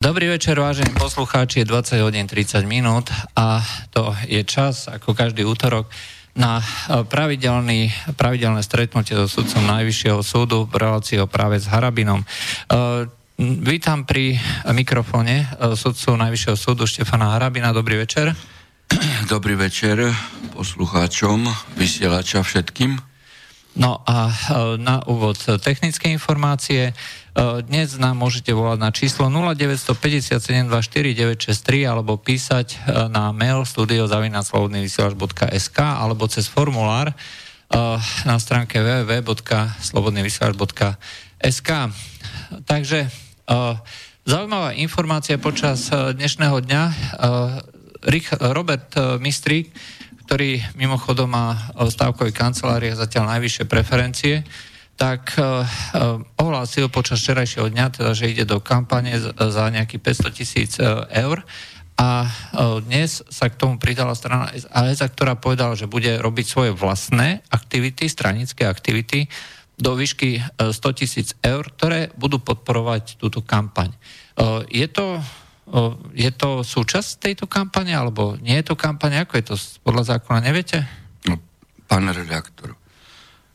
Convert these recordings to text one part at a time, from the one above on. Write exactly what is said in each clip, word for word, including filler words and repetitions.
Dobrý večer, vážení poslucháči, je dvadsať hodín tridsať minút a to je čas, ako každý útorok, na pravidelný, pravidelné stretnutie so sudcom Najvyššieho súdu v relácii o práve s Harabinom. Vítam pri mikrofóne sudcu Najvyššieho súdu Štefana Harabina. Dobrý večer. Dobrý večer poslucháčom, vysielača všetkým. No a na úvod technické informácie. Dnes nám môžete volať na číslo nula deväť päť sedem dva štyri deväť šesť tri alebo písať na mail studio zavináč slobodný vysielač bodka es ká alebo cez formulár na stránke w w w bodka slobodný vysielač bodka es ká. Takže zaujímavá informácia počas dnešného dňa. Robert Mistrík, ktorý mimochodom má v stávkových kanceláriách zatiaľ najvyššie preferencie, tak ohlásil počas včerajšieho dňa, teda, že ide do kampane za nejakých päťsto tisíc eur a dnes sa k tomu pridala strana es a es, ktorá povedala, že bude robiť svoje vlastné aktivity, stranické aktivity do výšky sto tisíc eur, ktoré budú podporovať túto kampaň. Je to... Je to súčasť tejto kampane, alebo nie je to kampaň? Ako je to podľa zákona, neviete? No, pán redaktor,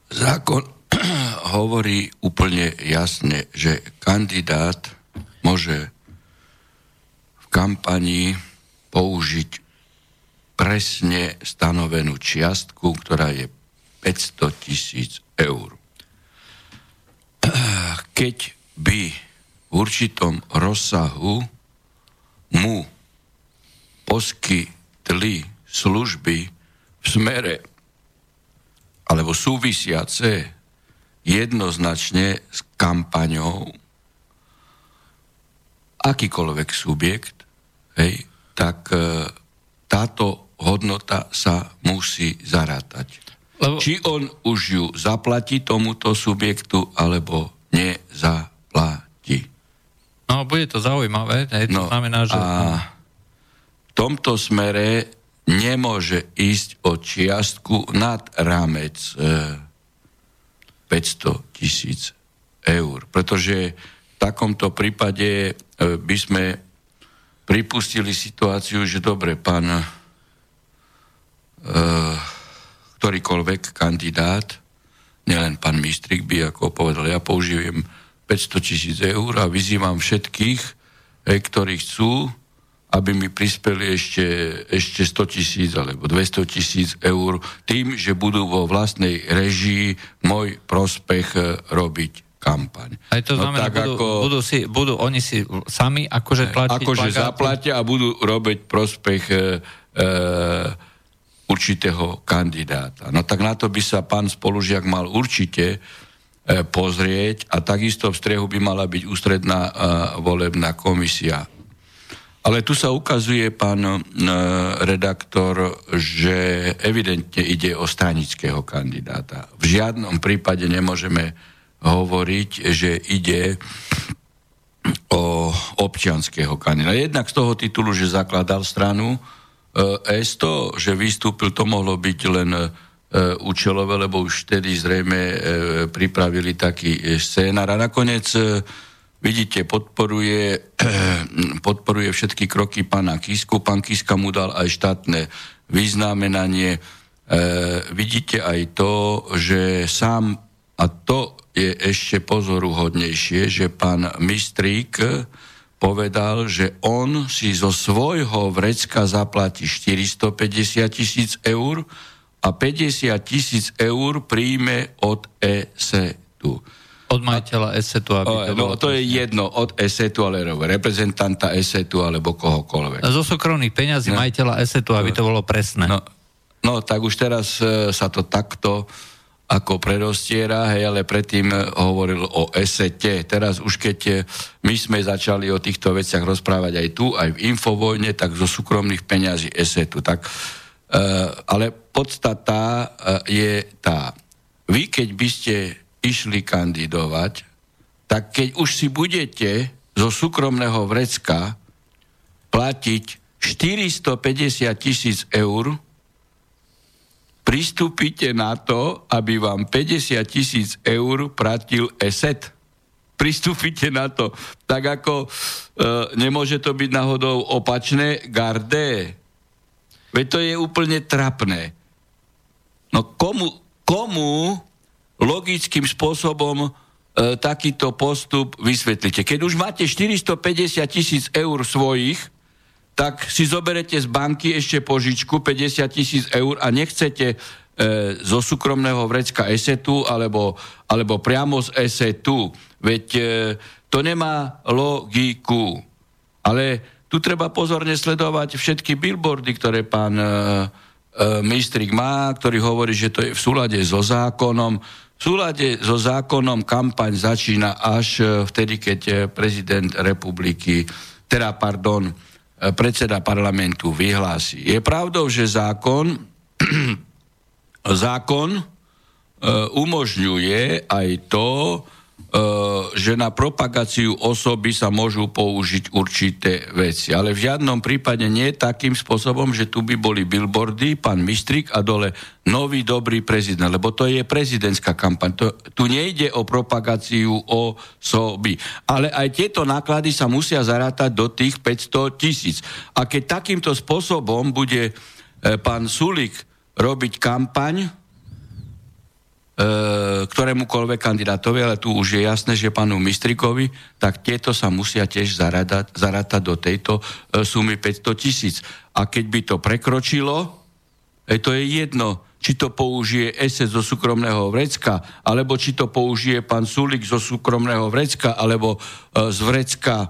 zákon hovorí úplne jasne, že kandidát môže v kampani použiť presne stanovenú čiastku, ktorá je päťsto tisíc eur. Keď by v určitom rozsahu mu poskytli služby v smere alebo súvisiace jednoznačne s kampaňou, akýkoľvek subjekt, hej, tak e, táto hodnota sa musí zarátať. Lebo... Či on už ju zaplatí tomuto subjektu, alebo nezaplatí. No, bude to zaujímavé, ne? To no, znamená, že... A v tomto smere nemôže ísť o čiastku nad rámec e, päťsto tisíc eur, pretože v takomto prípade e, by sme pripustili situáciu, že dobre, pán e, ktorýkoľvek kandidát, nielen pán Mistrík by, ako povedal, ja použijem päťsto tisíc eur a vyzývam všetkých, ktorí chcú, aby mi prispeli ešte, ešte sto tisíc alebo dvesto tisíc eur tým, že budú vo vlastnej režii môj prospech robiť kampaň. Aj to znamená, no, budú, ako, budú, si, budú oni si sami akože tlačiť akože plagáty? Zaplatia a budú robiť prospech e, určitého kandidáta. No tak na to by sa pán spolužiak mal určite pozrieť a takisto v strehu by mala byť ústredná uh, volebná komisia. Ale tu sa ukazuje, pán uh, redaktor, že evidentne ide o stranického kandidáta. V žiadnom prípade nemôžeme hovoriť, že ide o občianskeho kandidáta. Jednak z toho titulu, že zakladal stranu uh, es to, že vystúpil, to mohlo byť len... účelové, lebo už vtedy zrejme e, pripravili taký scénar. A nakoniec, e, vidíte, podporuje, e, podporuje všetky kroky pána Kisku. Pán Kiska mu dal aj štátne vyznamenanie. E, vidíte aj to, že sám, a to je ešte pozoruhodnejšie, že pán Mistrík povedal, že on si zo svojho vrecka zaplatí štyristopäťdesiat tisíc eur a päťdesiat tisíc eur príjme od ESETu. Od majiteľa ESETu, aby to no, bolo... To je jedno, od ESETu, ale reprezentanta ESETu, alebo kohokoľvek. Zo súkromných peňazí no, majiteľa ESETu, aby to bolo presné. No, no tak už teraz e, sa to takto ako predostiera, hej, ale predtým hovoril o ESETe. Teraz už keď my sme začali o týchto veciach rozprávať aj tu, aj v Infovojne, tak zo súkromných peňazí ESETu, tak... Uh, ale podstata uh, je tá. Vy, keď by ste išli kandidovať, tak keď už si budete zo súkromného vrecka platiť štyristopäťdesiat tisíc eur, pristúpite na to, aby vám päťdesiat tisíc eur platil ESET. pristúpite na to. Tak ako e, nemôže to byť náhodou opačné gardé. Veď to je úplne trapné. No komu, komu logickým spôsobom e, takýto postup vysvetlíte? Keď už máte štyristopäťdesiat tisíc eur svojich, tak si zoberete z banky ešte požičku päťdesiat tisíc eur a nechcete e, zo súkromného vrecka ESETu alebo, alebo priamo z ESETu. Veď e, to nemá logiku. Ale tu treba pozorne sledovať všetky billboardy, ktoré pán e, Mistrík má, ktorý hovorí, že to je v súlade so zákonom. V súlade so zákonom kampaň začína až vtedy, keď prezident republiky, teda pardon, predseda parlamentu vyhlási. Je pravdou, že zákon, zákon umožňuje aj to, že na propagáciu osoby sa môžu použiť určité veci. Ale v žiadnom prípade nie takým spôsobom, že tu by boli billboardy, pán Mistrík a dole nový dobrý prezident, lebo to je prezidentská kampaň. To, tu nejde o propagáciu osoby. Ale aj tieto náklady sa musia zarátať do tých päťsto tisíc. A keď takýmto spôsobom bude e, pán Sulík robiť kampaň ktorémukoľvek kandidátovi, ale tu už je jasné, že pánu Mistríkovi, tak tieto sa musia tiež zarátať, zarátať do tejto sumy päťsto tisíc. A keď by to prekročilo, to je jedno, či to použije es es zo súkromného vrecka, alebo či to použije pán Sulík zo súkromného vrecka, alebo z vrecka e,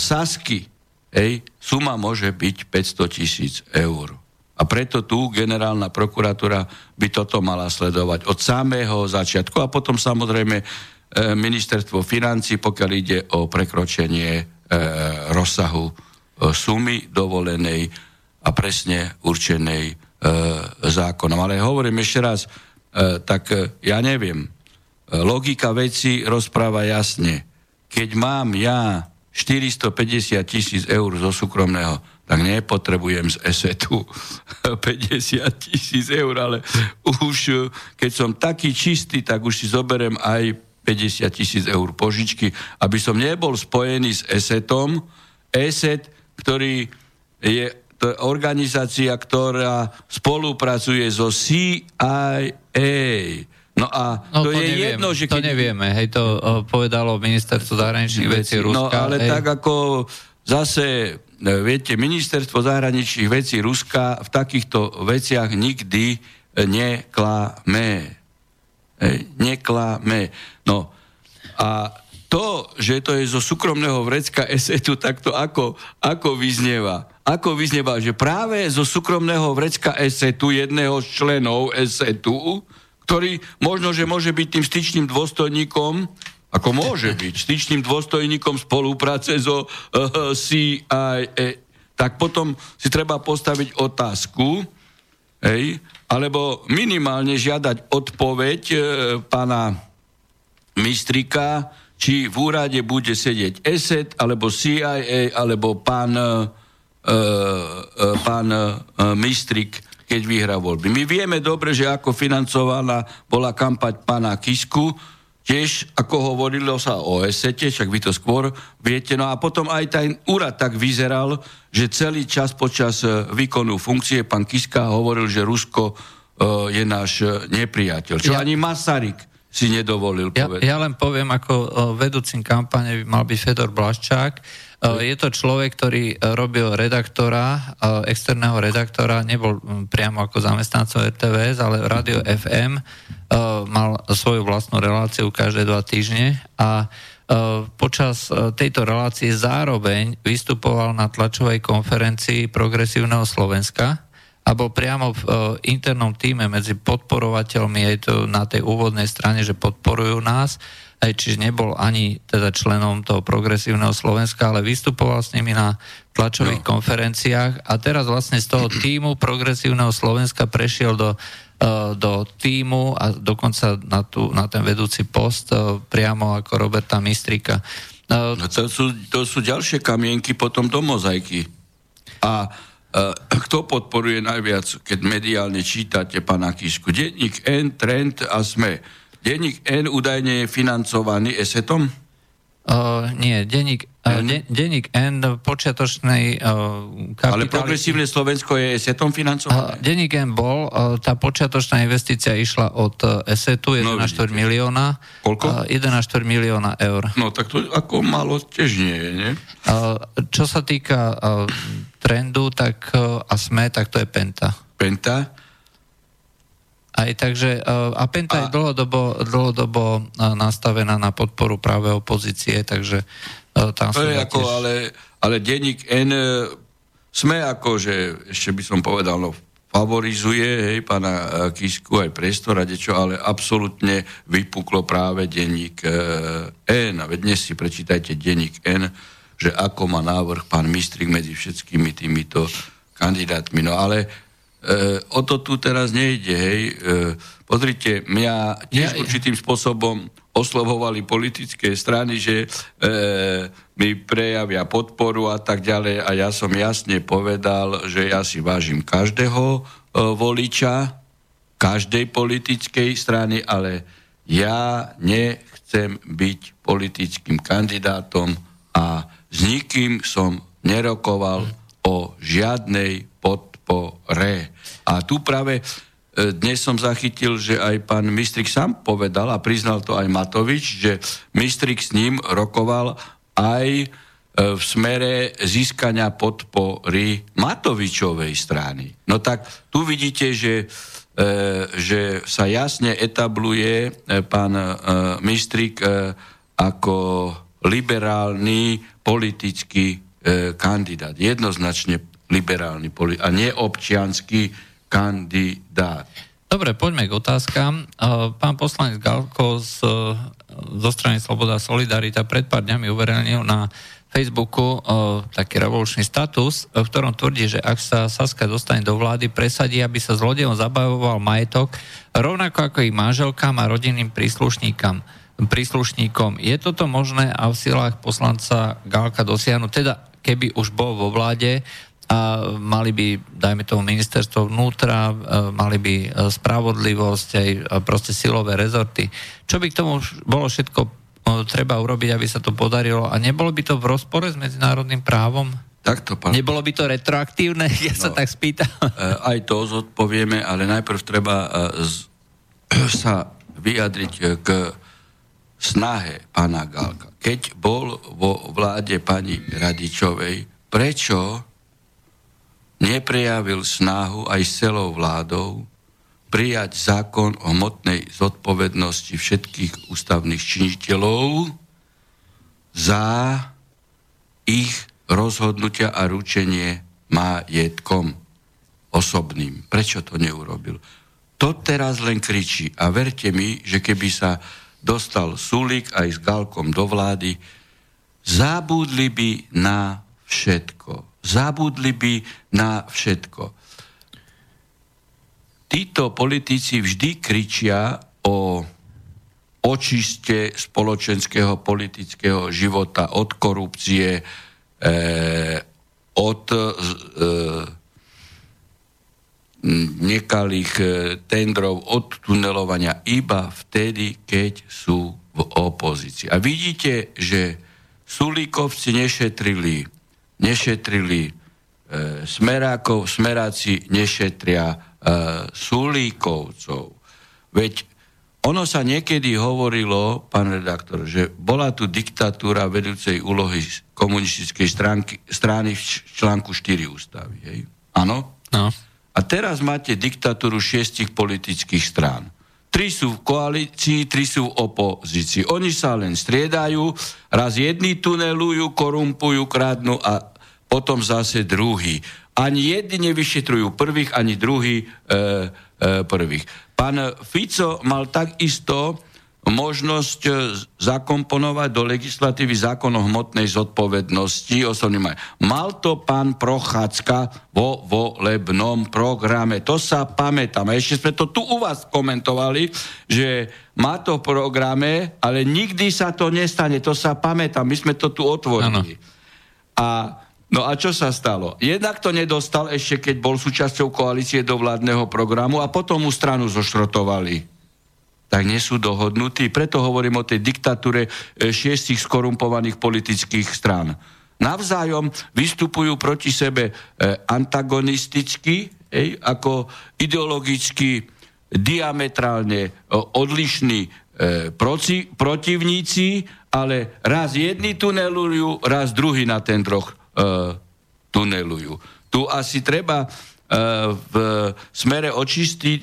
Sasky. Ej, suma môže byť päťsto tisíc eur. A preto tu generálna prokuratúra by toto mala sledovať od samého začiatku a potom samozrejme ministerstvo financií, pokiaľ ide o prekročenie e, rozsahu e, sumy dovolenej a presne určenej e, zákonom. Ale hovorím ešte raz, e, tak e, ja neviem, logika veci rozpráva jasne. Keď mám ja štyristopäťdesiat tisíc eur zo súkromného, tak nepotrebujem z esetu päťdesiat tisíc eur, ale už keď som taký čistý, tak už si zoberiem aj päťdesiat tisíc eur požičky, aby som nebol spojený s esetom. ESET, ktorý je to organizácia, ktorá spolupracuje so C I A. No a no, to, to je neviem, jedno, že... Keď... To nevieme, hej, to povedalo ministerstvo zahraničných vecí Ruska. No ale hej. Tak ako zase, viete, ministerstvo zahraničných vecí Ruska v takýchto veciach nikdy neklame. Hej, neklame. No a to, že to je zo súkromného vrecka esetu, tak to ako, ako vyznieva. Ako vyznieva, že práve zo súkromného vrecka esetu jedného z členov esetu, ktorý možno, že môže byť tým styčným dôstojníkom, ako môže byť styčným dôstojníkom spolupráce so uh, C I A, tak potom si treba postaviť otázku, hej, alebo minimálne žiadať odpoveď e, pána Mistríka, či v úrade bude sedieť ESET, alebo C I A, alebo pán, e, e, pán e, Mistrík, keď vyhrá voľby. My vieme dobre, že ako financovaná bola kampaň pána Kisku, tiež ako hovorilo sa o esete, však vy to skôr viete. No a potom aj ten úrad tak vyzeral, že celý čas počas výkonu funkcie pán Kiska hovoril, že Rusko uh, je náš nepriateľ. Čo ja, ani Masaryk si nedovolil ja, povedať. Ja len poviem, ako uh, vedúcim kampane by mal byť Fedor Blaščák. Je to človek, ktorý robil redaktora, externého redaktora, nebol priamo ako zamestnancov er té vé es, ale Rádio ef em, mal svoju vlastnú reláciu každé dva týždne a počas tejto relácie zároveň vystupoval na tlačovej konferencii Progresívneho Slovenska a bol priamo v internom týme medzi podporovateľmi, je to na tej úvodnej strane, že podporujú nás, aj čiže nebol ani teda členom toho Progresívneho Slovenska, ale vystupoval s nimi na tlačových no. konferenciách a teraz vlastne z toho týmu Progresívneho Slovenska prešiel do, do týmu a dokonca na, tú, na ten vedúci post priamo ako Roberta Mistríka. No, to, sú, to sú ďalšie kamienky potom do mozaiky. A kto podporuje najviac, keď mediálne čítate pána Kisku? Deník N, Trend a Sme. Deník N údajne je financovaný ESETom? Uh, nie, denník uh, de, denník N počiatočnej uh, kapitalistickej... Ale Progresívne Slovensko je ESETom financované? Uh, denník N bol, uh, tá počiatočná investícia išla od uh, ESETu jeden celá štyri milióna. Koľko? Uh, jeden celá štyri milióna eur. No tak to ako málo tiež nie je, nie? Uh, čo sa týka uh, trendu tak, uh, a SME, tak to je PENTA. PENTA? Aj takže, a PENTA a... je dlhodobo, dlhodobo nastavená na podporu práve opozície, takže tam sú... Ako, tiež... Ale, ale denník N sme ako, že ešte by som povedal, no, favorizuje, hej, pána Kisku aj priestor a dečo, ale absolútne vypuklo práve denník N. A dnes si prečítajte denník N, že ako má návrh pán Mistrík medzi všetkými týmito kandidátmi. No ale... E, o to tu teraz nejde, hej. E, pozrite, mňa tiež ja, určitým spôsobom oslovovali politické strany, že e, mi prejavia podporu a tak ďalej a ja som jasne povedal, že ja si vážim každého e, voliča, každej politickej strany, ale ja nechcem byť politickým kandidátom a s nikým som nerokoval o žiadnej podporu. Re. A tu práve dnes som zachytil, že aj pán Mistrík sám povedal a priznal to aj Matovič, že Mistrík s ním rokoval aj v smere získania podpory Matovičovej strany. No tak tu vidíte, že, že sa jasne etabluje pán Mistrík ako liberálny politický kandidát. Jednoznačne liberálny poli- a neobčiansky kandidát. Dobre, poďme k otázkam. Pán poslanec Gálko z, zo strany Sloboda Solidarita pred pár dňami uverejnil na Facebooku taký revolučný status, v ktorom tvrdí, že ak sa SaSka dostane do vlády, presadí, aby sa zlodejom zabavoval majetok, rovnako ako ich manželkám a rodinným príslušníkom. príslušníkom. Je toto možné a v silách poslanca Gálka dosiahnuť? Teda, keby už bol vo vláde, a mali by, dajme tomu, ministerstvo vnútra, mali by spravodlivosť, aj proste silové rezorty. Čo by k tomu bolo všetko treba urobiť, aby sa to podarilo? A nebolo by to v rozpore s medzinárodným právom? Takto, pán... Nebolo by to retroaktívne? Ja no, sa tak spýtam. Aj to zodpovieme, ale najprv treba z... sa vyjadriť k snahe pána Gálka. Keď bol vo vláde pani Radičovej, prečo neprejavil snahu aj s celou vládou prijať zákon o hmotnej zodpovednosti všetkých ústavných činiteľov za ich rozhodnutia a ručenie majetkom osobným. Prečo to neurobil? To teraz len kričí a verte mi, že keby sa dostal Sulík aj s Gálkom do vlády, zabudli by na všetko. Zabudli by na všetko. Títo politici vždy kričia o očiste spoločenského politického života od korupcie, eh, od eh, nekalých eh, tendrov, od tunelovania iba vtedy, keď sú v opozícii. A vidíte, že Sulíkovci nešetrili nešetrili e, smerákov, smeráci nešetria e, Sulíkovcov. Veď ono sa niekedy hovorilo, pán redaktor, že bola tu diktatúra vedúcej úlohy komunistickej stránky, strany v článku štyri ústavy. Hej? Áno? No. A teraz máte diktatúru šiestich politických strán. Tri sú v koalícii, tri sú v opozícii. Oni sa len striedajú, raz jedni tunelujú, korumpujú, kradnú a potom zase druhý. Ani jedni nevyšetrujú prvých, ani druhý e, e, prvých. Pán Fico mal takisto možnosť zakomponovať do legislatívy zákon o hmotnej zodpovednosti osobným. Mal to pán Prochádzka vo volebnom programe. To sa pamätám. A ešte sme to tu u vás komentovali, že má to v programe, ale nikdy sa to nestane. To sa pamätám. My sme to tu otvorili. A, no a čo sa stalo? Jednak to nedostal ešte, keď bol súčasťou koalície do vládneho programu a potom mu stranu zošrotovali. tak nie sú dohodnutí. Preto hovorím o tej diktatúre šiestich skorumpovaných politických strán. Navzájom vystupujú proti sebe antagonisticky, ako ideologicky diametrálne odlišní protivníci, ale raz jedni tunelujú, raz druhý na ten troch tunelujú. Tu asi treba v smere očistiť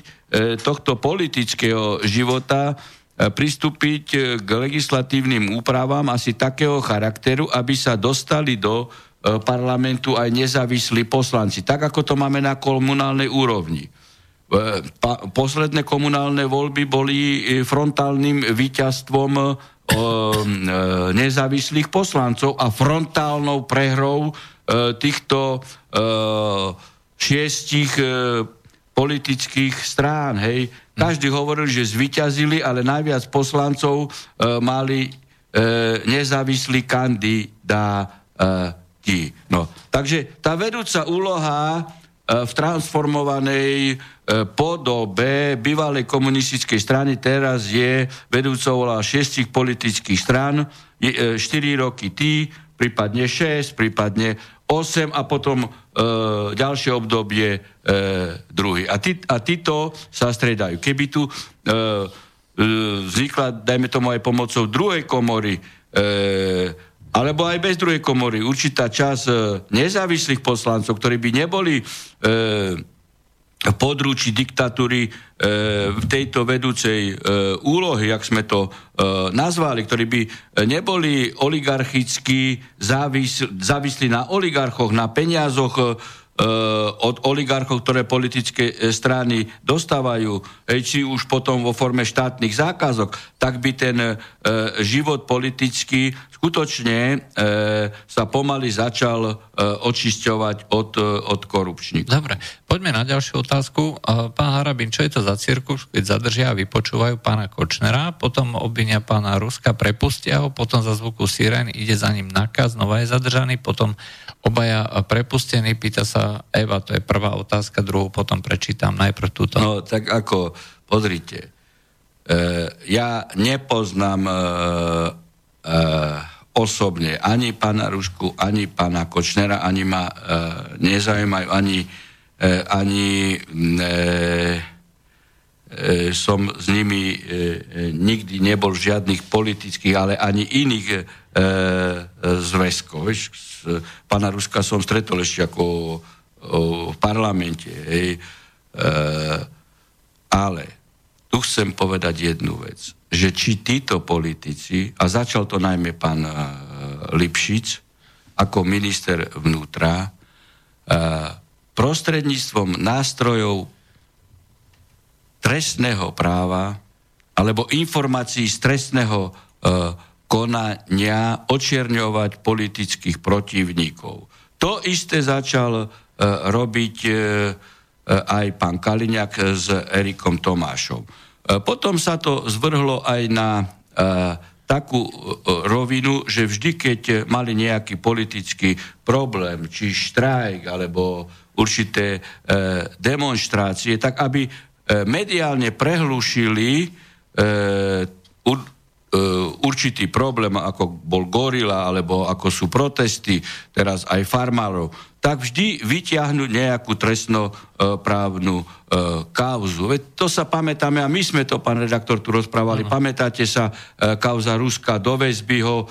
tohto politického života pristúpiť k legislatívnym úpravám asi takého charakteru, aby sa dostali do parlamentu aj nezávislí poslanci, tak ako to máme na komunálnej úrovni. Posledné komunálne voľby boli frontálnym víťazstvom nezávislých poslancov a frontálnou prehrou týchto šiestich politických strán, hej. Každý hovoril, že zvíťazili, ale najviac poslancov e, mali e, nezávislí kandidáti. No, takže tá vedúca úloha e, v transformovanej e, podobe bývalej komunistickej strany teraz je vedúca úloha šiestich politických strán, je, e, štyri roky tí, prípadne šesť, prípadne osem a potom e, ďalšie obdobie e, druhý. A, tí, a títo sa stredajú. Keby tu e, e, vznikla, dajme tomu aj pomocou druhej komory, e, alebo aj bez druhej komory, určitá časť e, nezávislých poslancov, ktorí by neboli e, područí diktatúry e, v tejto vedúcej e, úlohy, jak sme to e, nazvali, ktorí by neboli oligarchicky závis, závislí na oligarchoch, na peniazoch e, od oligarchov, ktoré politické strany dostávajú, e, či už potom vo forme štátnych zákazok, tak by ten e, život politický skutočne e, sa pomaly začal e, očisťovať od, e, od korupčníkov. Dobre, poďme na ďalšiu otázku. E, pán Harabin, čo je to za cirkus, keď zadržia a vypočúvajú pána Kočnera, potom obvinia pána Ruska, prepustia ho, potom za zvuku sirén ide za ním nakaz, znova je zadržaný, potom obaja prepustení, pýta sa Eva, to je prvá otázka, druhú potom prečítam najprv túto. No, tak ako, pozrite, e, ja nepoznám e, Uh, osobne ani pána Rušku, ani pána Kočnera, ani ma uh, nezaujímajú, ani, uh, ani uh, uh, som s nimi uh, nikdy nebol v žiadnych politických, ale ani iných uh, zväzkov. Vieš, pána Ruska som stretol ešte ako uh, v parlamente. Hej. Uh, ale tu chcem povedať jednu vec, že či títo politici, a začal to najmä pán uh, Lipšic ako minister vnútra, uh, prostredníctvom nástrojov trestného práva alebo informácií z trestného uh, konania očierňovať politických protivníkov. To isté začal uh, robiť uh, aj pán Kalinjak s Erikom Tomášom. Potom sa to zvrhlo aj na uh, takú uh, rovinu, že vždy, keď mali nejaký politický problém, či štrajk, alebo určité uh, demonštrácie, tak aby uh, mediálne prehlušili uh, ur, uh, určitý problém, ako bol gorila, alebo ako sú protesty, teraz aj farmárov, tak vždy vyťahnuť nejakú trestnoprávnu e, kauzu. Veď to sa pamätáme, a my sme to, pán redaktor, tu rozprávali, ano. Pamätáte sa, e, kauza Ruska, do väzby ho e,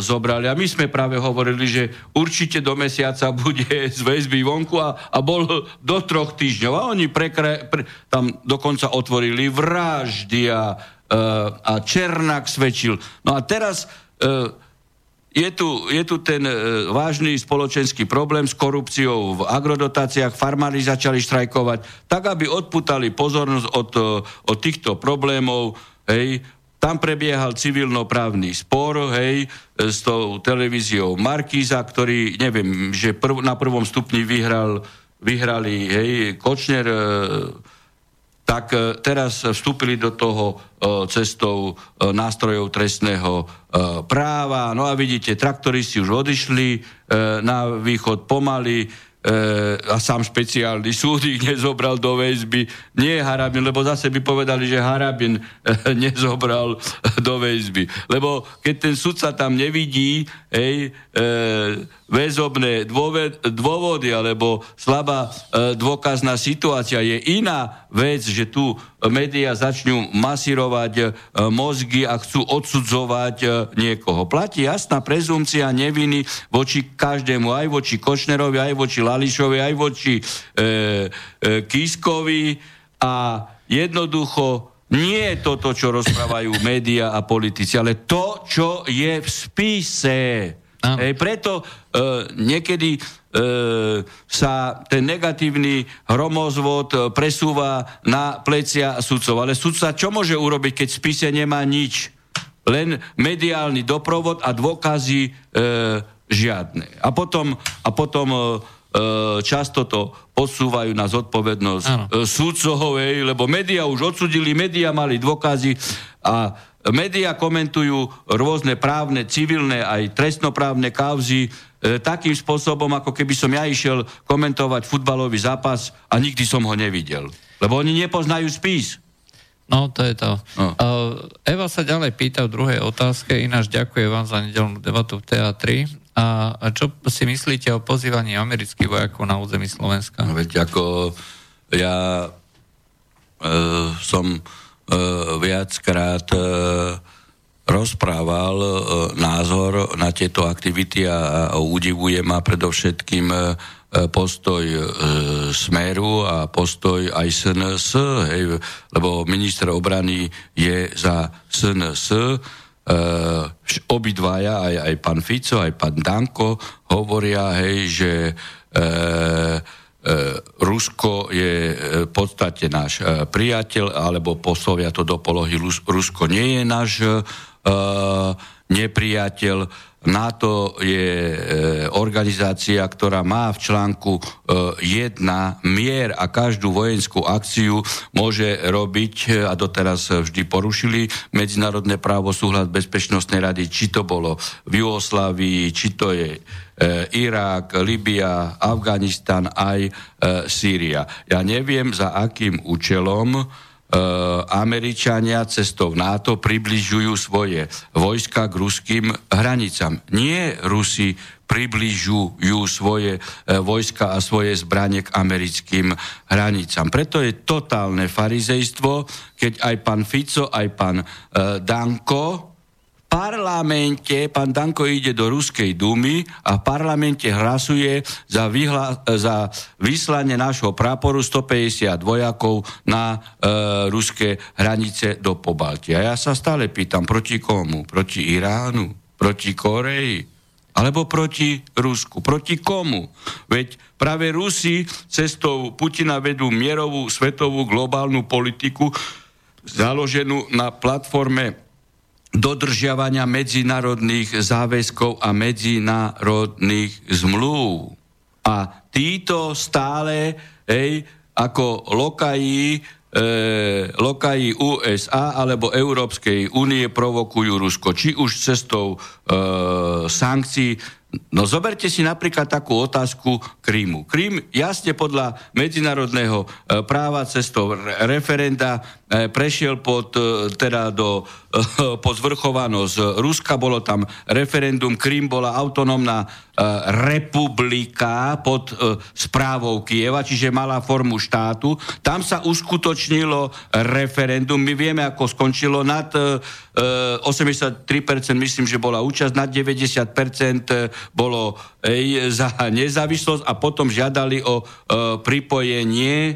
zobrali a my sme práve hovorili, že určite do mesiaca bude z väzby vonku a, a bol do troch týždňov. A oni prekre, pre, tam dokonca otvorili vraždy a, e, a Černák svedčil. No a teraz... E, Je tu, je tu ten e, vážny spoločenský problém s korupciou v agrodotáciách, farmári začali štrajkovať, tak aby odputali pozornosť od, od týchto problémov, hej, tam prebiehal civilnoprávny spor, hej, s tou televíziou Markíza, ktorý, neviem, že prv, na prvom stupni vyhral, vyhrali, hej, Kočner, e, tak e, teraz vstúpili do toho e, cestou e, nástrojov trestného práva, no a vidíte, traktoristi už odišli e, na východ pomaly, e, a sám špeciálny súd ich nezobral do väzby, nie Harabin, lebo zase by povedali, že Harabin nezobral do väzby. Lebo keď ten sudca tam nevidí hej, väzobné dôvody alebo slabá dôkazná situácia, je iná vec, že tu médiá začnú masírovať mozgy a chcú odsudzovať niekoho. Platí jasná prezumcia neviny voči každému, aj voči Kočnerovi, aj voči Lališovi, aj voči e, e, Kiskovi a jednoducho nie je toto, čo rozprávajú médiá a politici, ale to, čo je v spise. E, preto e, niekedy e, sa ten negatívny hromozvod presúva na plecia sudcov. Ale sudca čo môže urobiť, keď v spise nemá nič? Len mediálny doprovod a dôkazy e, žiadne. A potom, a potom e, často to posúvajú na zodpovednosť e, súdcov, lebo médiá už odsudili, médiá mali dôkazy a médiá komentujú rôzne právne, civilné aj trestnoprávne kauzy e, takým spôsobom, ako keby som ja išiel komentovať futbalový zápas a nikdy som ho nevidel. Lebo oni nepoznajú spis. No, to je to. No. Eva sa ďalej pýta v druhej otázke, ináč ďakujem vám za nedeľnú debatu v teatri. A čo si myslíte o pozývaní amerických vojakov na území Slovenska? No, veď ako ja e, som e, viackrát e, rozprával e, názor na tieto aktivity a, a udivuje ma predovšetkým e, postoj e, Smeru a postoj aj es en es, hej, lebo minister obrany je za es en es. Uh, obidvaja, aj, aj pán Fico, aj pán Danko hovoria, hej, že uh, uh, Rusko je v podstate náš uh, priateľ, alebo poslovia to do polohy, Lus, Rusko nie je náš uh, nepriateľ. NATO je uh, organizácia, ktorá má v článku uh, jedna mier a každú vojenskú akciu môže robiť, a doteraz vždy porušili medzinárodné právo, súhlas Bezpečnostnej rady, či to bolo v Jugoslávii, či to je uh, Irak, Libia, Afganistan, aj uh, Sýria. Ja neviem, za akým účelom Američania cestou NATO približujú svoje vojska k ruským hranicám. Nie Rusi približujú svoje vojska a svoje zbranie k americkým hranicám. Preto je totálne farizejstvo, keď aj pán Fico, aj pán Danko v parlamente, pán Danko ide do Ruskej dumy a v parlamente hlasuje za, vyhla, za vyslanie nášho práporu stopäťdesiat vojakov na e, ruské hranice do Pobaltia. A ja sa stále pýtam, proti komu? Proti Iránu? Proti Koreji? Alebo proti Rusku? Proti komu? Veď práve Rusi cestou Putina vedú mierovú, svetovú, globálnu politiku založenú na platforme dodržiavania medzinárodných záväzkov a medzinárodných zmluv. A títo stále, hej, ako lokají, eh, lokají ú es á alebo Európskej únie provokujú Rusko. Či už cestou eh, sankcií. No zoberte si napríklad takú otázku Krímu. Krím jasne podľa medzinárodného práva cestou referenda prešiel pod, teda do, pod zvrchovanosť Ruska, bolo tam referendum, Krím bola autonómna republika pod správou Kyjeva, čiže mala formu štátu. Tam sa uskutočnilo referendum, my vieme, ako skončilo, nad osemdesiattri percent, myslím, že bola účasť, nad deväťdesiat percent bolo ej, za nezávislosť a potom žiadali o e, pripojenie e,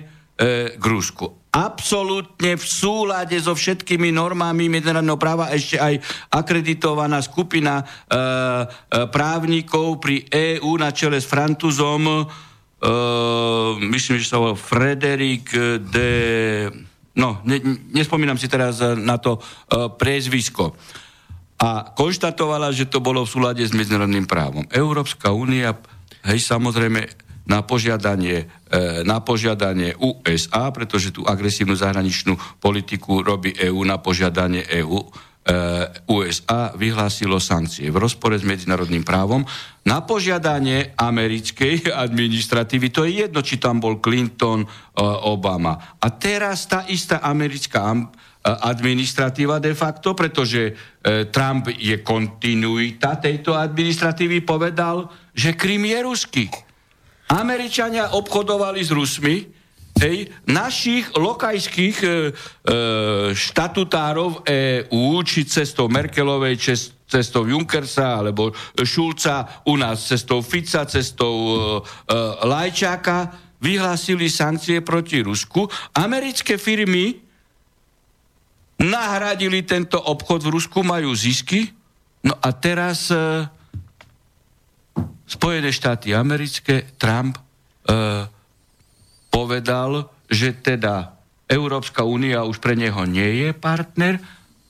k Rusku. Absolútne v súlade so všetkými normami medzinárodného práva ešte aj akreditovaná skupina e, e, právnikov pri é ú na čele s Francúzom, e, myslím, že sa volá Frederic de... No, ne, nespomínam si teraz na to e, priezvisko. A konštatovala, že to bolo v súlade s medzinárodným právom. Európska únia, hej, samozrejme, na požiadanie, e, na požiadanie ú es á, pretože tú agresívnu zahraničnú politiku robí é ú na požiadanie é ú, ú es á vyhlásilo sankcie v rozpore s medzinárodným právom na požiadanie americkej administratívy. To je jedno, či tam bol Clinton, Obama. A teraz tá istá americká administratíva de facto, pretože Trump je kontinuita tejto administratívy, povedal, že Krym je ruský. Američania obchodovali s Rusmi. Hej, našich lokajských e, e, štatutárov EÚ, či cestou Merkelovej, či cestou Junckersa, alebo Šulca, u nás cestou Fica, cestou e, e, Lajčáka, vyhlásili sankcie proti Rusku. Americké firmy nahradili tento obchod v Rusku, majú zisky. No a teraz e, Spojené štáty americké, Trump, e, povedal, že teda Európska únia už pre neho nie je partner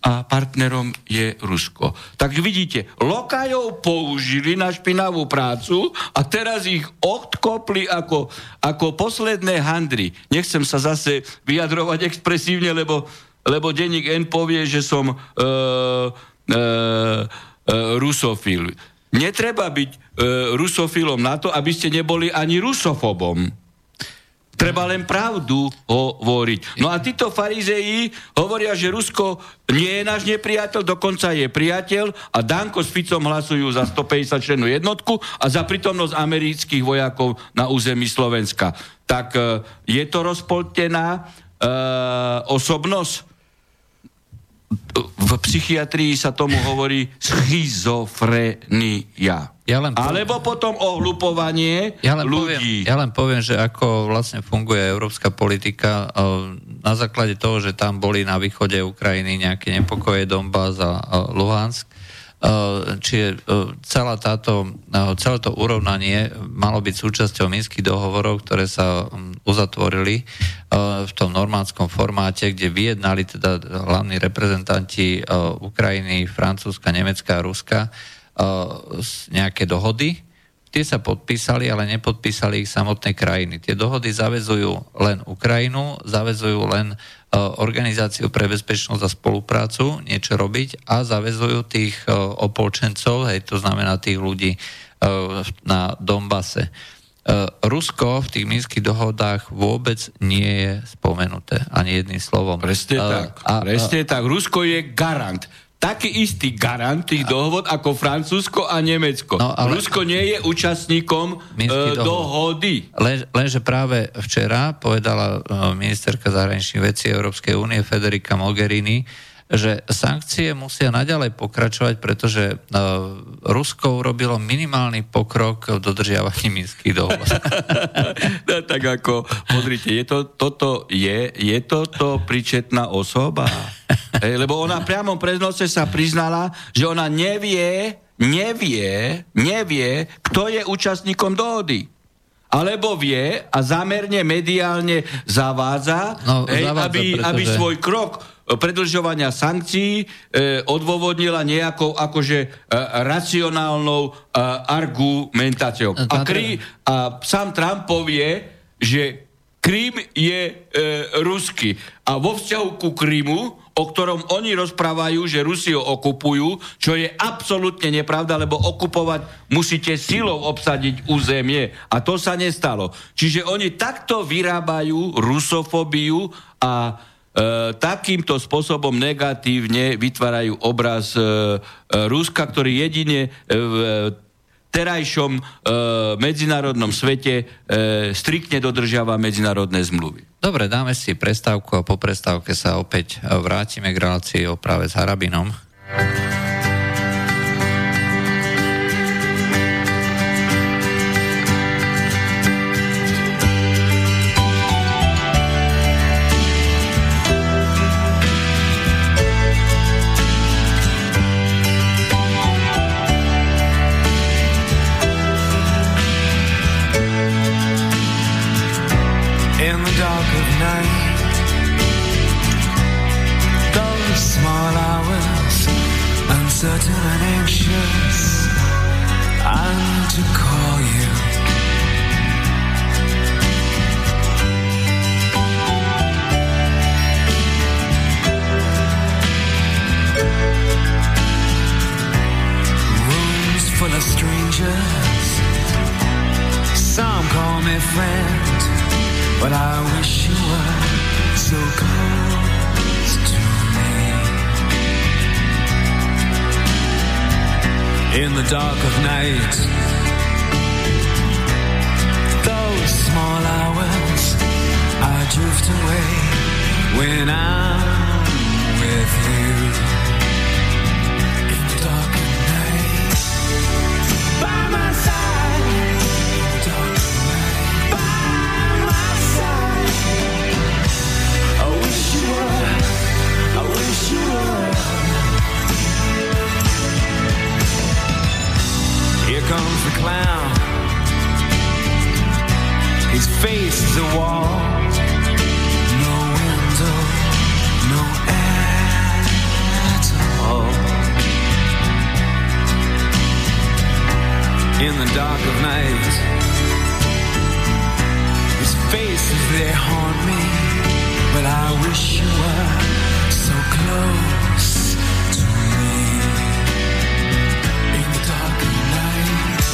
a partnerom je Rusko. Tak vidíte, lokajov použili na špinavú prácu a teraz ich odkopli ako, ako posledné handry. Nechcem sa zase vyjadrovať expresívne, lebo, lebo denník N povie, že som e, e, e, rusofil. Netreba byť e, rusofilom na to, aby ste neboli ani rusofobom. Treba len pravdu hovoriť. No a títo farizeji hovoria, že Rusko nie je náš nepriateľ, dokonca je priateľ a Danko s Ficom hlasujú za stopäťdesiat členú jednotku a za prítomnosť amerických vojakov na území Slovenska. Tak je to rozpoltená uh, osobnosť. V psychiatrii sa tomu hovorí schizofrenia. Ja len poviem, alebo potom ohlupovanie ja len ľudí. Poviem, ja len poviem, že ako vlastne funguje európska politika na základe toho, že tam boli na východe Ukrajiny nejaké nepokoje Donbas a Luhansk. Čiže celá táto, celé to urovnanie malo byť súčasťou minských dohovorov, ktoré sa uzatvorili v tom normandskom formáte, kde vyjednali teda hlavní reprezentanti Ukrajiny, Francúzska, Nemecka a Ruska nejaké dohody. Tie sa podpísali, ale nepodpísali ich samotné krajiny. Tie dohody zaväzujú len Ukrajinu, zaväzujú len Organizáciu pre bezpečnosť a spoluprácu niečo robiť a zaväzujú tých opolčencov, hej, to znamená tých ľudí na Donbase. Rusko v tých minských dohodách vôbec nie je spomenuté ani jedným slovom. Presne a, tak. A, Presne a, tak. Rusko je garant. Taký istý garant tých dohod ako Francúzsko a Nemecko. No, ale Rusko nie je účastníkom e, dohody. Len, lenže práve včera povedala ministerka zahraničných vecí Európskej únie Federica Mogherini, že sankcie musia naďalej pokračovať, pretože Rusko urobilo minimálny pokrok v dodržiavaní minských dohôd. No, tak ako, pozrite, je to, toto je, je toto príčetná osoba? Hej, lebo ona priamo v preznose sa priznala, že ona nevie, nevie, nevie, kto je účastníkom dohody. Alebo vie a zámerne mediálne zavádza, no, hej, zavádza aby, pretože... aby svoj krok predĺžovania sankcií eh, odôvodnila nejakou akože eh, racionálnou eh, argumentáciou. A, krí, a sám Trump povie, že Krím je eh, ruský. A vo vzťahu ku Krímu, o ktorom oni rozprávajú, že Rusi ho okupujú, čo je absolútne nepravda, lebo okupovať musíte silou obsadiť územie. A to sa nestalo. Čiže oni takto vyrábajú rusofóbiu a E, takýmto spôsobom negatívne vytvárajú obraz e, e, Ruska, ktorý jedine v terajšom e, medzinárodnom svete e, striktne dodržiava medzinárodné zmluvy. Dobre, dáme si prestávku a po prestávke sa opäť vrátime k relácii o práve s Harabinom. Thank you. my friend, but I wish you were so close to me. In the dark of night, those small hours I drift away when I'm with you. In the dark of night, by my side. In the dark of night, by my side. I wish you were, I wish you were. Here comes the clown. His face is a wall. In the dark of night, his faces, they haunt me, but I wish you were so close to me. In the dark of night,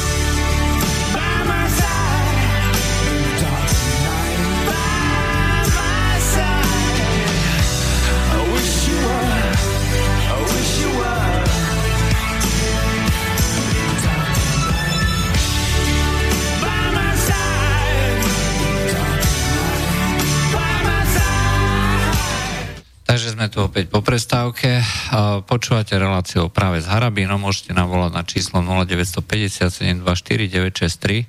by my side. In the dark of night, by my side. I wish you were, I wish you were. Takže sme tu opäť po prestávke. Počúvate reláciu práve s Harabinom. Môžete nám volať na číslo nula deväť päť sedem dva štyri deväť šesť tri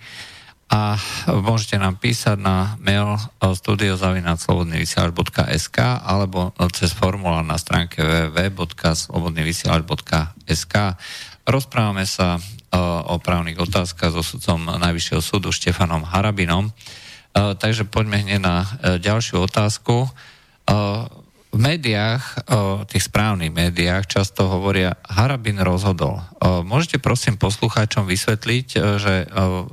a môžete nám písať na mail studio zavináč slobodný vysielač bodka es ká alebo cez formulár na stránke w w w bodka slobodný vysielač bodka es ká. Rozprávame sa o právnych otázkach so sudcom Najvyššieho súdu Štefanom Harabinom. Takže poďme hneď na ďalšiu otázku. V médiách, tých správnych médiách, často hovoria, Harabin rozhodol. Môžete prosím poslucháčom vysvetliť, že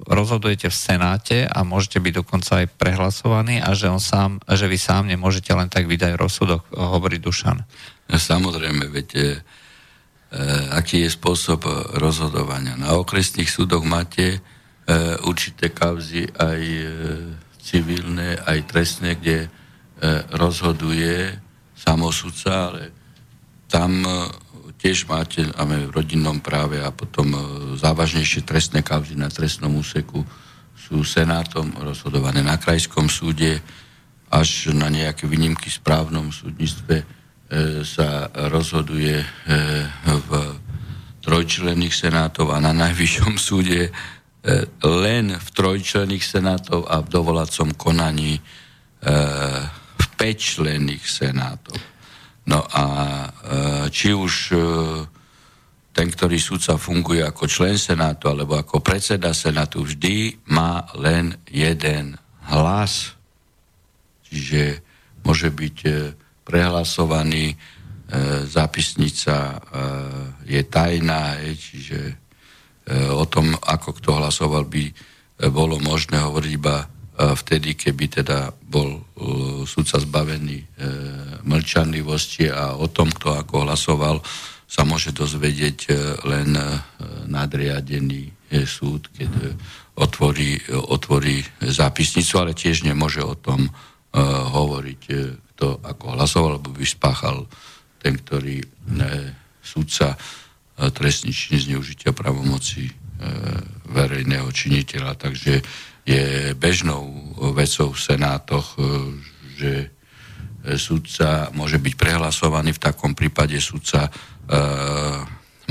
rozhodujete v Senáte a môžete byť dokonca aj prehlasovaní a že on sám, že vy sám nemôžete len tak vydať rozsudok, hovorí Dušan. Samozrejme, viete, aký je spôsob rozhodovania. Na okresných súdoch máte určité kauzy aj civilné, aj trestné, kde rozhoduje samosudca, ale tam tiež máte v rodinnom práve a potom závažnejšie trestné kauzy na trestnom úseku sú senátom rozhodované na krajskom súde, až na nejaké výnimky v správnom súdnictve sa rozhoduje v trojčlenných senátov a na najvyššom súde len v trojčlenných senátov a v dovolacom konaní v päťčlenných senátov. No a či už ten, ktorý sudca funguje ako člen senátu alebo ako predseda senátu, vždy má len jeden hlas. Čiže môže byť prehlasovaný, zápisnica je tajná, čiže o tom, ako kto hlasoval, by bolo možné hovoriť iba vtedy, keby teda bol sudca zbavený e, mlčanlivosti a o tom, kto ako hlasoval, sa môže dozvedieť len nadriadený súd, keď otvorí, otvorí zápisnicu, ale tiež nemôže o tom e, hovoriť, kto ako hlasoval, lebo by spáchal ten, ktorý e, sudca e, trestný čin zneužitia pravomoci e, verejného činiteľa. Takže je bežnou vecou v senátoch, že sudca môže byť prehlasovaný, v takom prípade sudca e,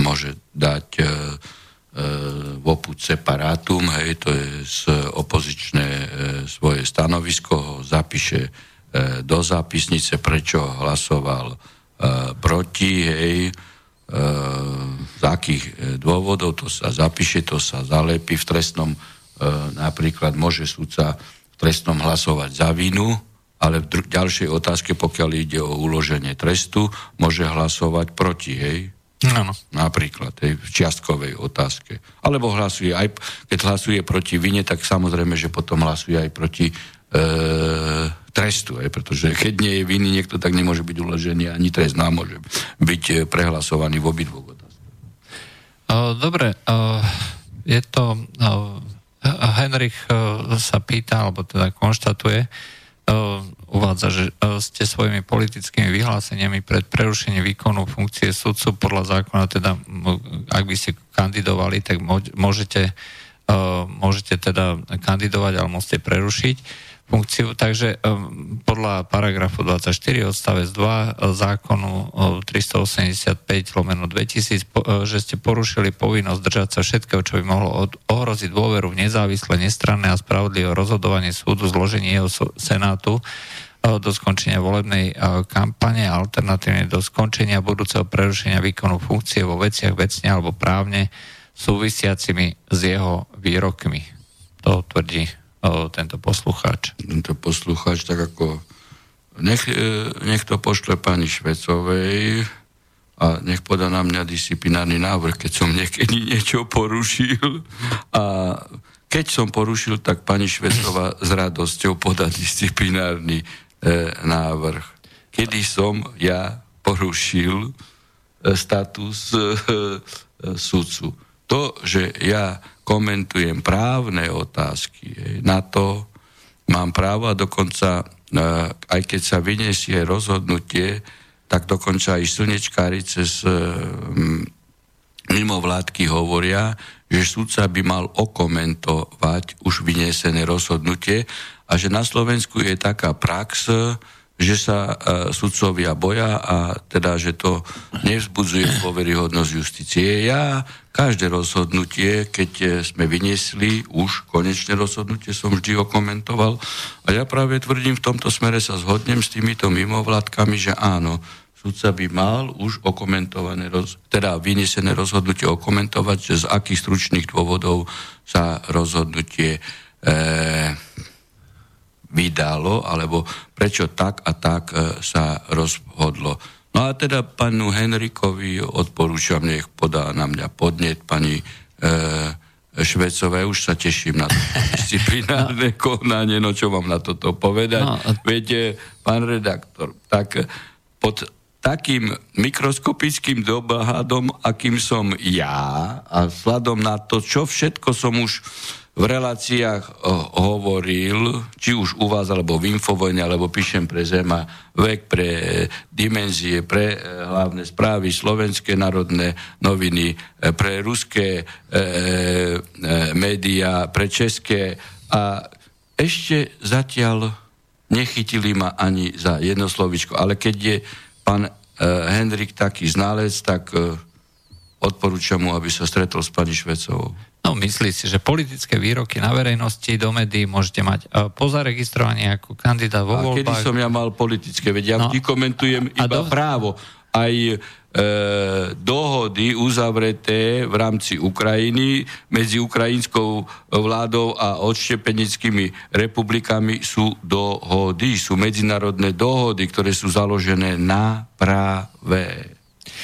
môže dať e, voput separátum, hej, to je opozičné e, svoje stanovisko, ho zapíše e, do zápisnice, prečo hlasoval e, proti, hej, e, z akých dôvodov, to sa zapíše, to sa zalepí v trestnom. Napríklad môže sudca v trestnom hlasovať za vinu, ale v dru- ďalšej otázke, pokiaľ ide o uloženie trestu, môže hlasovať proti, hej? Áno. Napríklad, hej, v čiastkovej otázke. Alebo hlasuje aj, keď hlasuje proti vine, tak samozrejme, že potom hlasuje aj proti e, trestu, hej? Pretože keď nie je viny niekto, tak nemôže byť uložený ani trest, no môže byť prehlasovaný v obidvoch otázkach. Dobre, o, je to... O... Henrich sa pýta, alebo teda konštatuje, uvádza, že ste svojimi politickými vyhláseniami pred prerušením výkonu funkcie sudcu podľa zákona, teda ak by ste kandidovali, tak môžete, môžete teda kandidovať, ale môžete prerušiť funkciu, takže podľa paragrafu dvadsaťštyri odstavec dva zákonu tristoosemdesiatpäť lomeno dvetisíc, že ste porušili povinnosť držať sa všetkého, čo by mohlo ohroziť dôveru v nezávislé, nestranné a spravodlivé rozhodovanie súdu, zloženie jeho senátu do skončenia volebnej kampane, alternatívne do skončenia budúceho prerušenia výkonu funkcie vo veciach vecne alebo právne súvisiacimi s jeho výrokmi. To tvrdí tento poslucháč. Tento poslucháč, tak ako nech, nech to pošle pani Švecovej a nech podá na mňa disciplinárny návrh, keď som niekedy niečo porušil. A keď som porušil, tak pani Švecová s radosťou podá disciplinárny e, návrh. Kedy som ja porušil e, status e, e, sudcu. To, že ja komentujem právne otázky. Na to mám právo a dokonca, aj keď sa vyniesie rozhodnutie, tak dokonca aj slnečkári cez mimovládky hovoria, že sudca by mal okomentovať už vyniesené rozhodnutie a že na Slovensku je taká prax, že sa sudcovia boja a teda, že to nevzbudzuje dôveryhodnosť justície. Ja každé rozhodnutie, keď sme vyniesli už konečné rozhodnutie, som vždy okomentoval a ja práve tvrdím, v tomto smere sa zhodnem s týmito mimovládkami, že áno, sudca by mal už okomentované, teda vyniesené rozhodnutie okomentovať, že z akých stručných dôvodov sa rozhodnutie eh, vydalo, alebo prečo tak a tak e, sa rozhodlo. No a teda panu Henrikovi odporúčam, nech podá na mňa podnet pani e, Švecové, už sa teším na disciplinárne no. konanie, no čo vám na toto povedať. No. Viete, pán redaktor, tak pod takým mikroskopickým dohľadom, akým som ja a vzhľadom na to, čo všetko som už v reláciách hovoril, či už u vás, alebo v Infovojne, alebo píšem pre Zema, vek, pre Dimenzie, pre Hlavné správy, Slovenské národné noviny, pre ruské e, e, médiá, pre české a ešte zatiaľ nechytili ma ani za jedno slovíčko, ale keď je pán e, Henrik taký znalec, tak e, odporúčam mu, aby sa stretol s pani Švecovou. No, myslí si, že politické výroky na verejnosti do médií môžete mať po zaregistrovaní ako kandidát vo voľbách. A kedy som ja mal politické, veď ja no, vždy komentujem a, a iba do... právo. Aj e, dohody uzavreté v rámci Ukrajiny medzi ukrajinskou vládou a odštepenickými republikami sú dohody, sú medzinárodné dohody, ktoré sú založené na práve.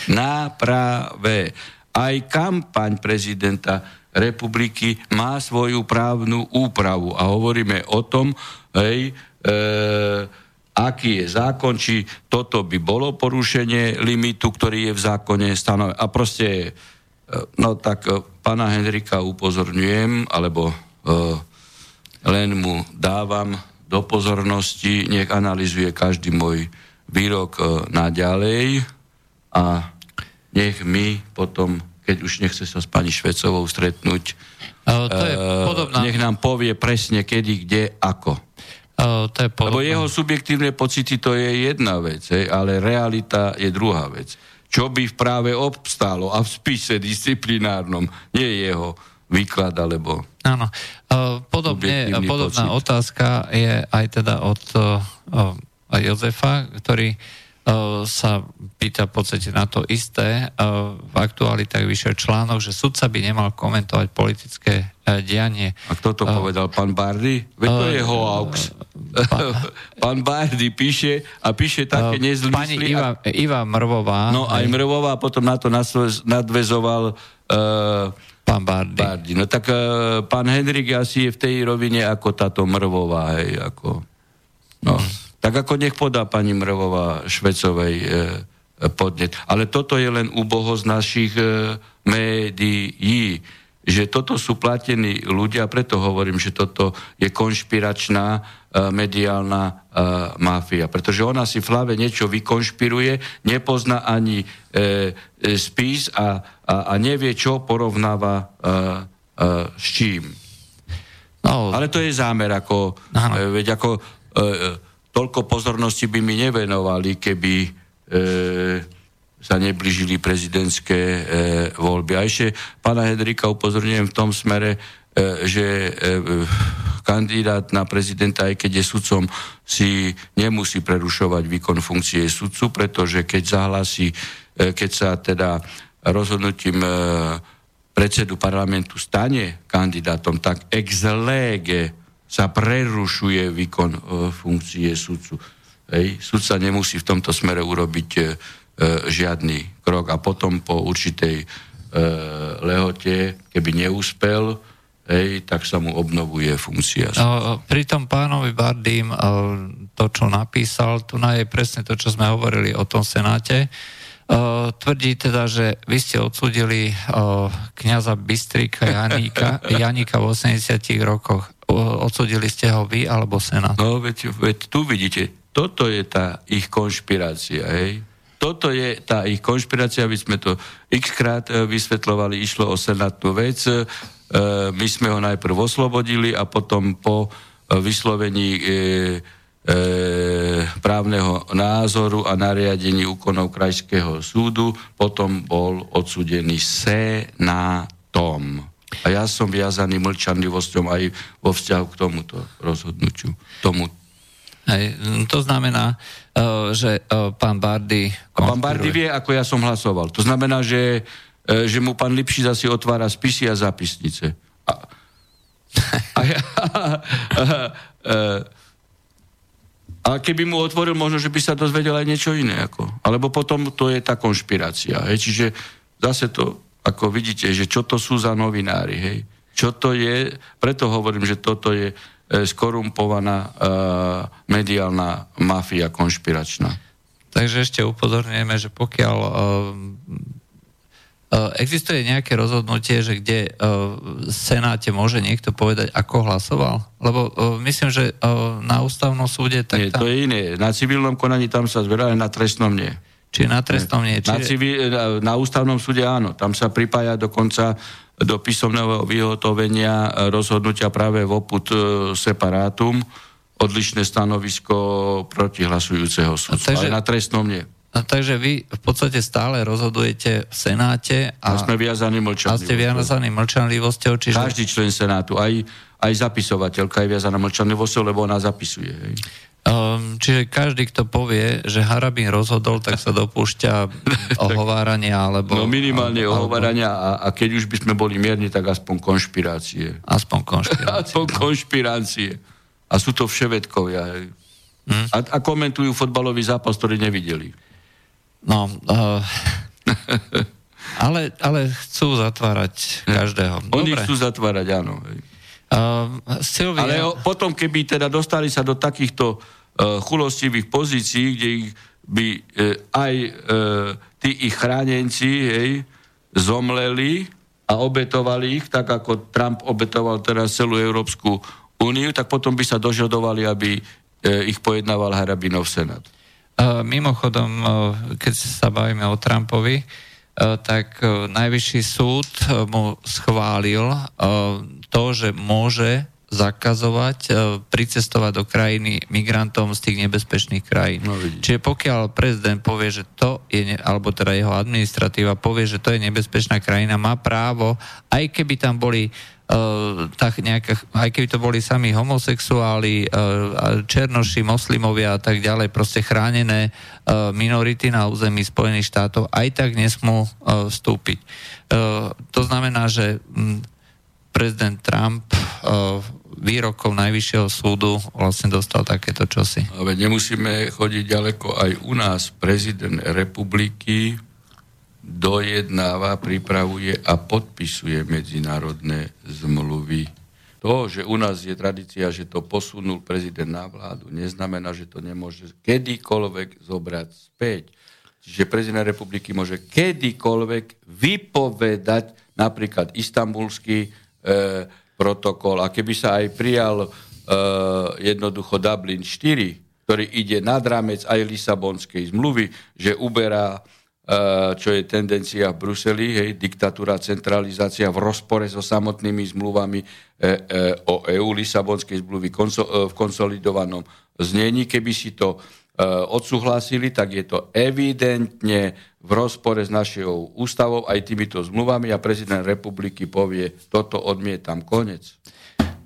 Na práve. Aj kampaň prezidenta republiky má svoju právnu úpravu a hovoríme o tom, hej, e, aký je zákon, či toto by bolo porušenie limitu, ktorý je v zákone stanovený. A proste, no tak pána Henrika upozorňujem, alebo e, len mu dávam do pozornosti, nech analyzuje každý môj výrok e, naďalej a nech mi potom, keď už nechce sa s pani Švecovou stretnúť. Uh, to je podobná... Nech nám povie presne, kedy, kde, ako. Uh, to je podobná... Lebo jeho subjektívne pocity, to je jedna vec, hej, ale realita je druhá vec. Čo by v práve obstálo a v spise disciplinárnom, nie jeho výklad, alebo... Áno. Uh, podobne, podobná pocit. Otázka je aj teda od uh, Jozefa, ktorý sa pýta v podstate na to isté. V aktualitách vyšiel článok, že sudca by nemal komentovať politické dianie. A kto to povedal? Pán Bardy? Veď to je hoax. Pán Bardy píše a píše také nezlýsli. Pani Iva, Iva Mrvová. No aj Mrvová, potom na to nadvezoval uh, pán Bardy. Bardy. No tak uh, pán Henrik asi je v tej rovine ako táto Mrvová. Hej, ako... No... Mm. Tak ako nech podá pani Mrvová Švecovej e, podnet. Ale toto je len úboho z našich e, médií, že toto sú platení ľudia, preto hovorím, že toto je konšpiračná uh, mediálna uh, máfia, pretože ona si v hlave niečo vykonšpiruje, nepozná ani uh, spis a, a, a nevie, čo porovnáva uh, uh, s čím. No, ale to je zámer, ako, uh, veď ako uh, toľko pozornosti by mi nevenovali, keby... Uh, sa neblížili prezidentské e, voľby. A ešte pána Hedrika upozorňujem v tom smere, e, že e, kandidát na prezidenta, aj keď je sudcom, si nemusí prerušovať výkon funkcie sudcu, pretože keď zahlási, e, keď sa teda rozhodnutím e, predsedu parlamentu stane kandidátom, tak ex lege sa prerušuje výkon e, funkcie sudcu. Hej. Sudca nemusí v tomto smere urobiť e, žiadny krok a potom po určitej e, lehote, keby neúspel, hej, tak sa mu obnovuje funkcia. No, pri tom pánovi Bardym to, čo napísal, tu na je presne to, čo sme hovorili o tom senáte. E, tvrdí teda, že vy ste odsúdili e, kňaza Bystríka Janíka, Janíka v osemdesiatich rokoch. O, odsúdili ste ho vy alebo senát? No, veď, veď tu vidíte, toto je tá ich konšpirácia, hej. Toto je tá ich konšpirácia, my sme to x-krát vysvetľovali, išlo o senátnu vec, my sme ho najprv oslobodili a potom po vyslovení právneho názoru a nariadení úkonov Krajského súdu potom bol odsúdený senátom. A ja som viazaný mlčanlivosťou aj vo vzťahu k tomuto rozhodnutiu, tomu. Hej, to znamená, že pán Bardy... konspiruje. Pán Bardy vie, ako ja som hlasoval. To znamená, že, že mu pán Lipšic asi otvára spisy a zápisnice. A, a, ja, a, a, a keby mu otvoril, možno, že by sa dozvedel aj niečo iné. Ako. Alebo potom to je tá konšpirácia. Hej. Čiže zase to, ako vidíte, že čo to sú za novinári. Hej. Čo to je, preto hovorím, že toto je skorumpovaná uh, mediálna mafia konšpiračná. Takže ešte upozorňujeme, že pokiaľ uh, uh, existuje nejaké rozhodnutie, že kde uh, v Senáte môže niekto povedať, ako hlasoval? Lebo uh, myslím, že uh, na ústavnom súde... Tak nie, tam... to je iné. Na civilnom konaní tam sa zberá, na trestnom nie. Či na trestnom nie. Či... Na, civil, na, na ústavnom súde áno. Tam sa pripája dokonca do písomného vyhotovenia rozhodnutia práve voput separátum, odlišné stanovisko proti hlasujúceho sudcu. Ale na trestnom nie. A takže vy v podstate stále rozhodujete v Senáte a, a sme viazaní mlčanlivosťou. A ste viazaní mlčanlivosťou. Čiže... Každý člen Senátu, aj, aj zapisovateľka je viazaná mlčanlivosťou, lebo ona zapisuje. Hej. Um, čiže každý, kto povie, že Harabin rozhodol, tak sa dopúšťa ohovárania alebo... No minimálne alebo, ohovárania a, a keď už by sme boli mierni, tak aspoň konšpirácie. Aspoň konšpirácie. aspoň konšpirácie. A sú to vševedkovia. Hmm? A, a komentujú fotbalový zápas, ktorý nevideli. No... Uh... ale, ale chcú zatvárať každého. Oni Dobre. Chcú zatvárať, áno. Uh, Silvia... Ale o, potom, keby teda dostali sa do takýchto chulostivých pozícií, kde ich by e, aj e, tí ich chránenci hej, zomleli a obetovali ich, tak ako Trump obetoval teraz celú Európsku úniu, tak potom by sa dožadovali, aby e, ich pojednával Harabinov senát. Uh, mimochodom, uh, keď sa bavíme o Trumpovi, uh, tak uh, Najvyšší súd uh, mu schválil uh, to, že môže zakazovať, pricestovať do krajiny migrantom z tých nebezpečných krajín. No, čiže pokiaľ prezident povie, že to je, alebo teda jeho administratíva povie, že to je nebezpečná krajina, má právo, aj keby tam boli uh, tak nejaká, aj keby to boli sami homosexuáli, uh, černoši, moslimovia a tak ďalej, proste chránené uh, minority na území Spojených štátov, aj tak nesmú uh, vstúpiť. Uh, to znamená, že m, prezident Trump uh, výrokov Najvyššieho súdu vlastne dostal takéto čosi. Ale nemusíme chodiť ďaleko. Aj u nás prezident republiky dojednáva, pripravuje a podpisuje medzinárodné zmluvy. To, že u nás je tradícia, že to posunul prezident na vládu, neznamená, že to nemôže kedykoľvek zobrať späť. Čiže prezident republiky môže kedykoľvek vypovedať napríklad istanbulský e, protokol. A keby sa aj prijal e, jednoducho Dublin štyri, ktorý ide nad rámec aj Lisabonskej zmluvy, že uberá, e, čo je tendencia v Bruseli, hej, diktatúra, centralizácia v rozpore so samotnými zmluvami e, e, o é ú, Lisabonskej zmluvy konso, e, v konsolidovanom znení, keby si to odsúhlasili, tak je to evidentne v rozpore s našou ústavou aj týmito zmluvami a prezident republiky povie, toto odmietam, konec.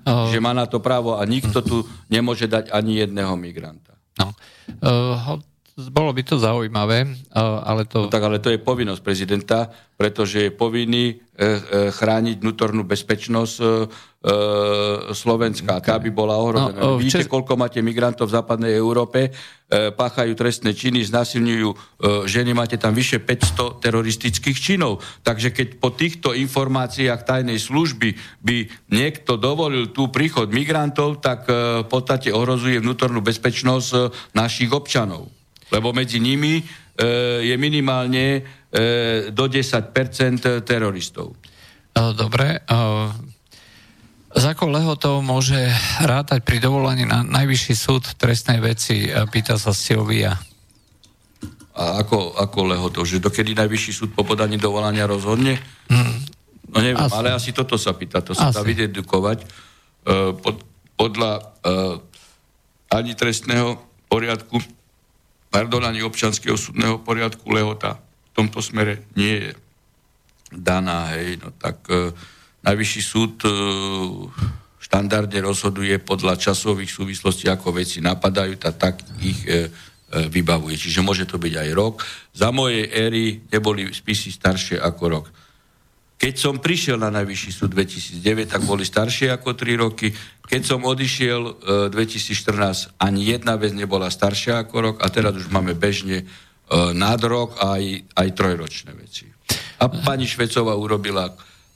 Uh, že má na to právo a nikto tu nemôže dať ani jedného migranta. No. Uh, bolo by to zaujímavé, uh, ale to... No tak, ale to je povinnosť prezidenta, pretože je povinný uh, uh, chrániť vnútornú bezpečnosť uh, Slovenska, tá by bola ohrozená. No, Vidíte, Čes... koľko máte migrantov v západnej Európe, páchajú trestné činy, znasilňujú ženy, máte tam vyše päťsto teroristických činov. Takže keď po týchto informáciách tajnej služby by niekto dovolil tu príchod migrantov, tak v podstate ohrozuje vnútornú bezpečnosť našich občanov. Lebo medzi nimi je minimálne do desať percent teroristov. Dobre, ale s akou lehotou môže rátať pri dovolaní na Najvyšší súd trestnej veci, pýta sa Silvia. A ako, ako lehotou? Že dokedy Najvyšší súd po podaní dovolania rozhodne? No neviem, asi. Ale asi toto sa pýta. To sa asi dá vydedukovať. Pod, podľa ani trestného poriadku, pardon, ani občianskeho súdneho poriadku lehota v tomto smere nie je daná. Hej, no tak... Najvyšší súd štandardne rozhoduje podľa časových súvislostí, ako veci napadajú, tak, tak ich e, e, vybavuje. Čiže môže to byť aj rok. Za mojej éry neboli spisy staršie ako rok. Keď som prišiel na Najvyšší súd dvetisícdeväť, tak boli staršie ako tri roky. Keď som odišiel e, dvetisícštrnásť, ani jedna vec nebola staršia ako rok a teraz už máme bežne e, nad rok a aj, aj trojročné veci. A pani Švecová urobila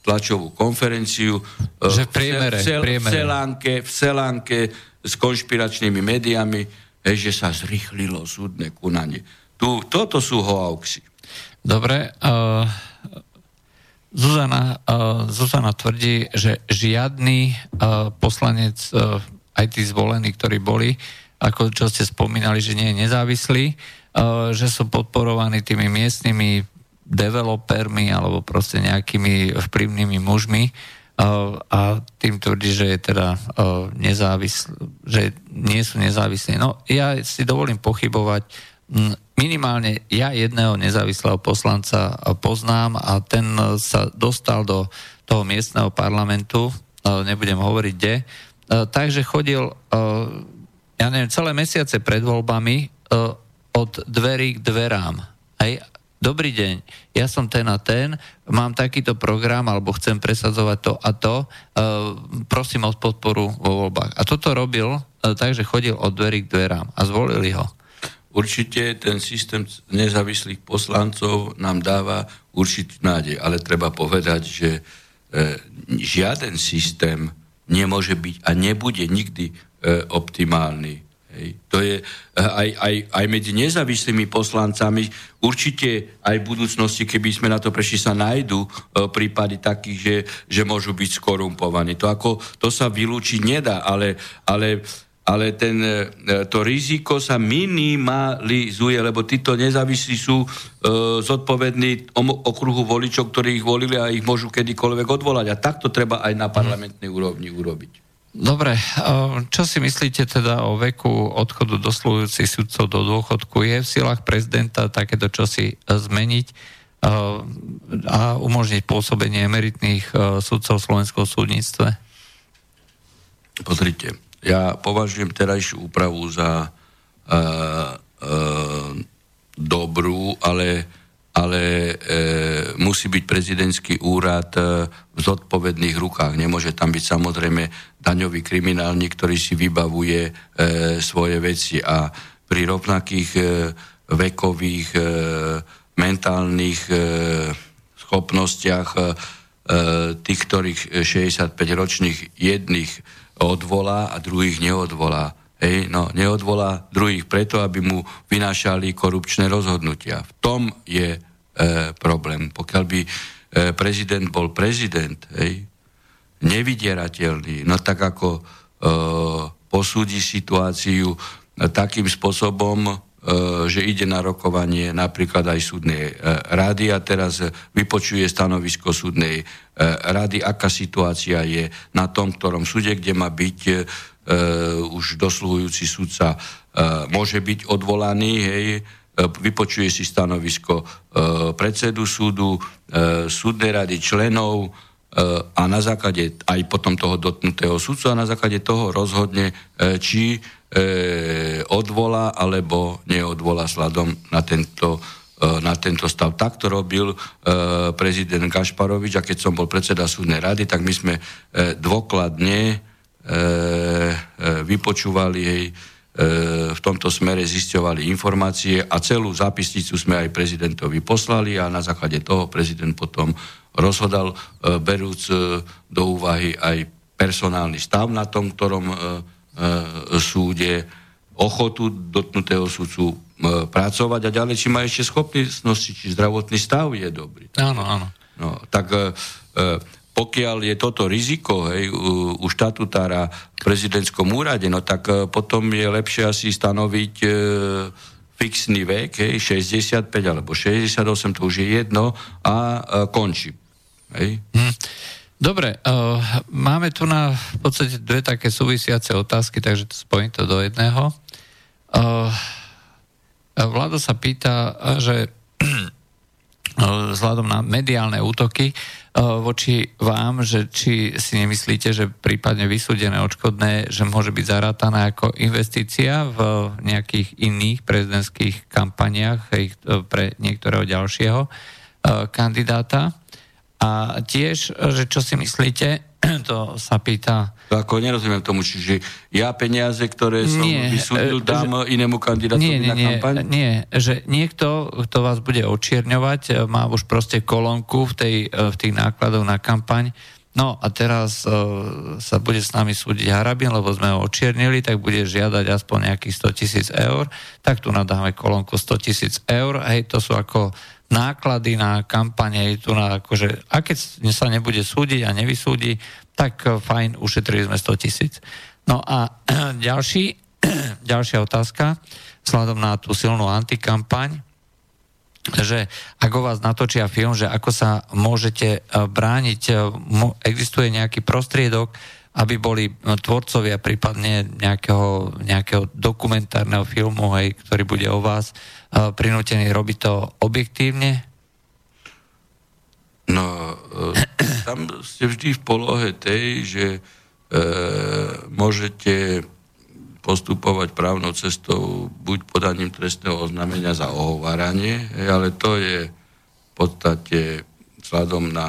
tlačovú konferenciu že v, priemere, v, cel, v, celánke, v celánke s konšpiračnými médiami, že sa zrýchlilo súdne konanie. Tu, toto sú hoaxy. Dobre. Uh, Zuzana, uh, Zuzana tvrdí, že žiadny uh, poslanec, uh, aj tí zvolení, ktorí boli, ako čo ste spomínali, že nie je nezávislý, uh, že sú podporovaní tými miestnymi developermi alebo proste nejakými vplyvnými mužmi uh, a tým tvrdí, že je teda uh, nezávislý, že nie sú nezávislí. No ja si dovolím pochybovať. Minimálne ja jedného nezávislého poslanca poznám a ten sa dostal do toho miestneho parlamentu, uh, nebudem hovoriť kde, uh, takže chodil, uh, ja neviem, celé mesiace pred voľbami uh, od dverí k dverám. Hej, dobrý deň, ja som ten a ten, mám takýto program, alebo chcem presadzovať to a to, e, prosím o podporu vo voľbách. A toto robil, e, takže chodil od dverí k dverám a zvolili ho. Určite ten systém nezávislých poslancov nám dáva určitú nádej, ale treba povedať, že e, žiaden systém nemôže byť a nebude nikdy e, optimálny. To je aj, aj, aj medzi nezávislými poslancami určite aj v budúcnosti, keby sme na to prešli, sa nájdú prípady takých, že, že môžu byť skorumpovaní. To, ako, to sa vylúčiť nedá, ale, ale, ale ten, to riziko sa minimalizuje, lebo títo nezávislí sú e, zodpovední okruhu voličov, ktorí ich volili a ich môžu kedykoľvek odvolať. A tak to treba aj na parlamentnej úrovni urobiť. Dobre, čo si myslíte teda o veku odchodu doslúhujúcich sudcov do dôchodku? Je v silách prezidenta takéto čosi zmeniť a umožniť pôsobenie emeritných sudcov v slovenskom súdnictve? Pozrite, ja považujem terajšiu úpravu za uh, uh, dobrú, ale, ale uh, musí byť prezidentský úrad uh, v zodpovedných rukách. Nemôže tam byť samozrejme daňový kriminálnik, ktorý si vybavuje e, svoje veci a pri rovnakých e, vekových, e, mentálnych e, schopnostiach e, tých, ktorých šesťdesiatpäťročných jedných odvolá a druhých neodvolá. hej, no, neodvolá druhých preto, aby mu vynášali korupčné rozhodnutia. V tom je e, problém. Pokiaľ by e, prezident bol prezident, hej, nevydierateľný, no tak ako e, posúdi situáciu takým spôsobom, e, že ide na rokovanie napríklad aj súdnej e, rady a teraz vypočuje stanovisko súdnej e, rady, aká situácia je na tom, ktorom súde, kde má byť e, Uh, už dosluhujúci sudca uh, môže byť odvolaný, hej, uh, vypočuje si stanovisko uh, predsedu súdu, uh, súdnej rady členov uh, a na základe aj potom toho dotknutého sudcu a na základe toho rozhodne, uh, či uh, odvolá alebo neodvolá sladom na tento na tento stav. Tak to robil e, prezident Gašparovič, a keď som bol predseda súdnej rady, tak my sme e, dôkladne vypočúvali jej, v tomto smere zisťovali informácie a celú zápisnicu sme aj prezidentovi poslali a na základe toho prezident potom rozhodal, berúc do úvahy aj personálny stav na tom, ktorom súde, ochotu dotknutého sudcu pracovať a ďalej, či má ešte schopnosti, či zdravotný stav je dobrý. Áno, áno. No, tak pokiaľ je toto riziko, hej, u, u štatutára v prezidentskom úrade, no tak potom je lepšie asi stanoviť e, fixný vek, hej, šesťdesiatpäť alebo šesťdesiatosem, to už je jedno, a e, končí. Hej. Hm. Dobre, uh, máme tu na v podstate dve také súvisiace otázky, takže to spojím to do jedného. Uh, Vlado sa pýta, že vzhľadom na mediálne útoky voči vám, že či si nemyslíte, že prípadne vysúdené odškodné, že môže byť zarátaná ako investícia v nejakých iných prezidentských kampaniách pre niektorého ďalšieho kandidáta. A tiež, že čo si myslíte, to sa pýta... To ako nerozumiem tomu, čiže ja peniaze, ktoré som vysúdil, dám že, inému kandidátovi nie, nie, na kampaň? Nie, nie, že niekto, kto vás bude očierňovať, má už proste kolónku v, tej, v tých nákladoch na kampaň. No a teraz uh, sa bude s nami súdiť Harabin, lebo sme ho očiernili, tak bude žiadať aspoň nejakých sto tisíc eur, tak tu nadáme kolónku sto tisíc eur, hej, to sú ako náklady na kampane, tu na akože, a keď sa nebude súdiť a nevysúdi, tak fajn, ušetrili sme sto tisíc. No a ďalší, ďalšia otázka, vzhľadom na tú silnú antikampaň, že ako vás natočia film, že ako sa môžete brániť, existuje nejaký prostriedok, aby boli tvorcovia prípadne nejakého, nejakého dokumentárneho filmu, hej, ktorý bude o vás, uh, prinútený robiť to objektívne? No, uh, tam ste vždy v polohe tej, že uh, môžete postupovať právnou cestou buď podaním trestného oznámenia za ohováranie, hej, ale to je v podstate vzhľadom na...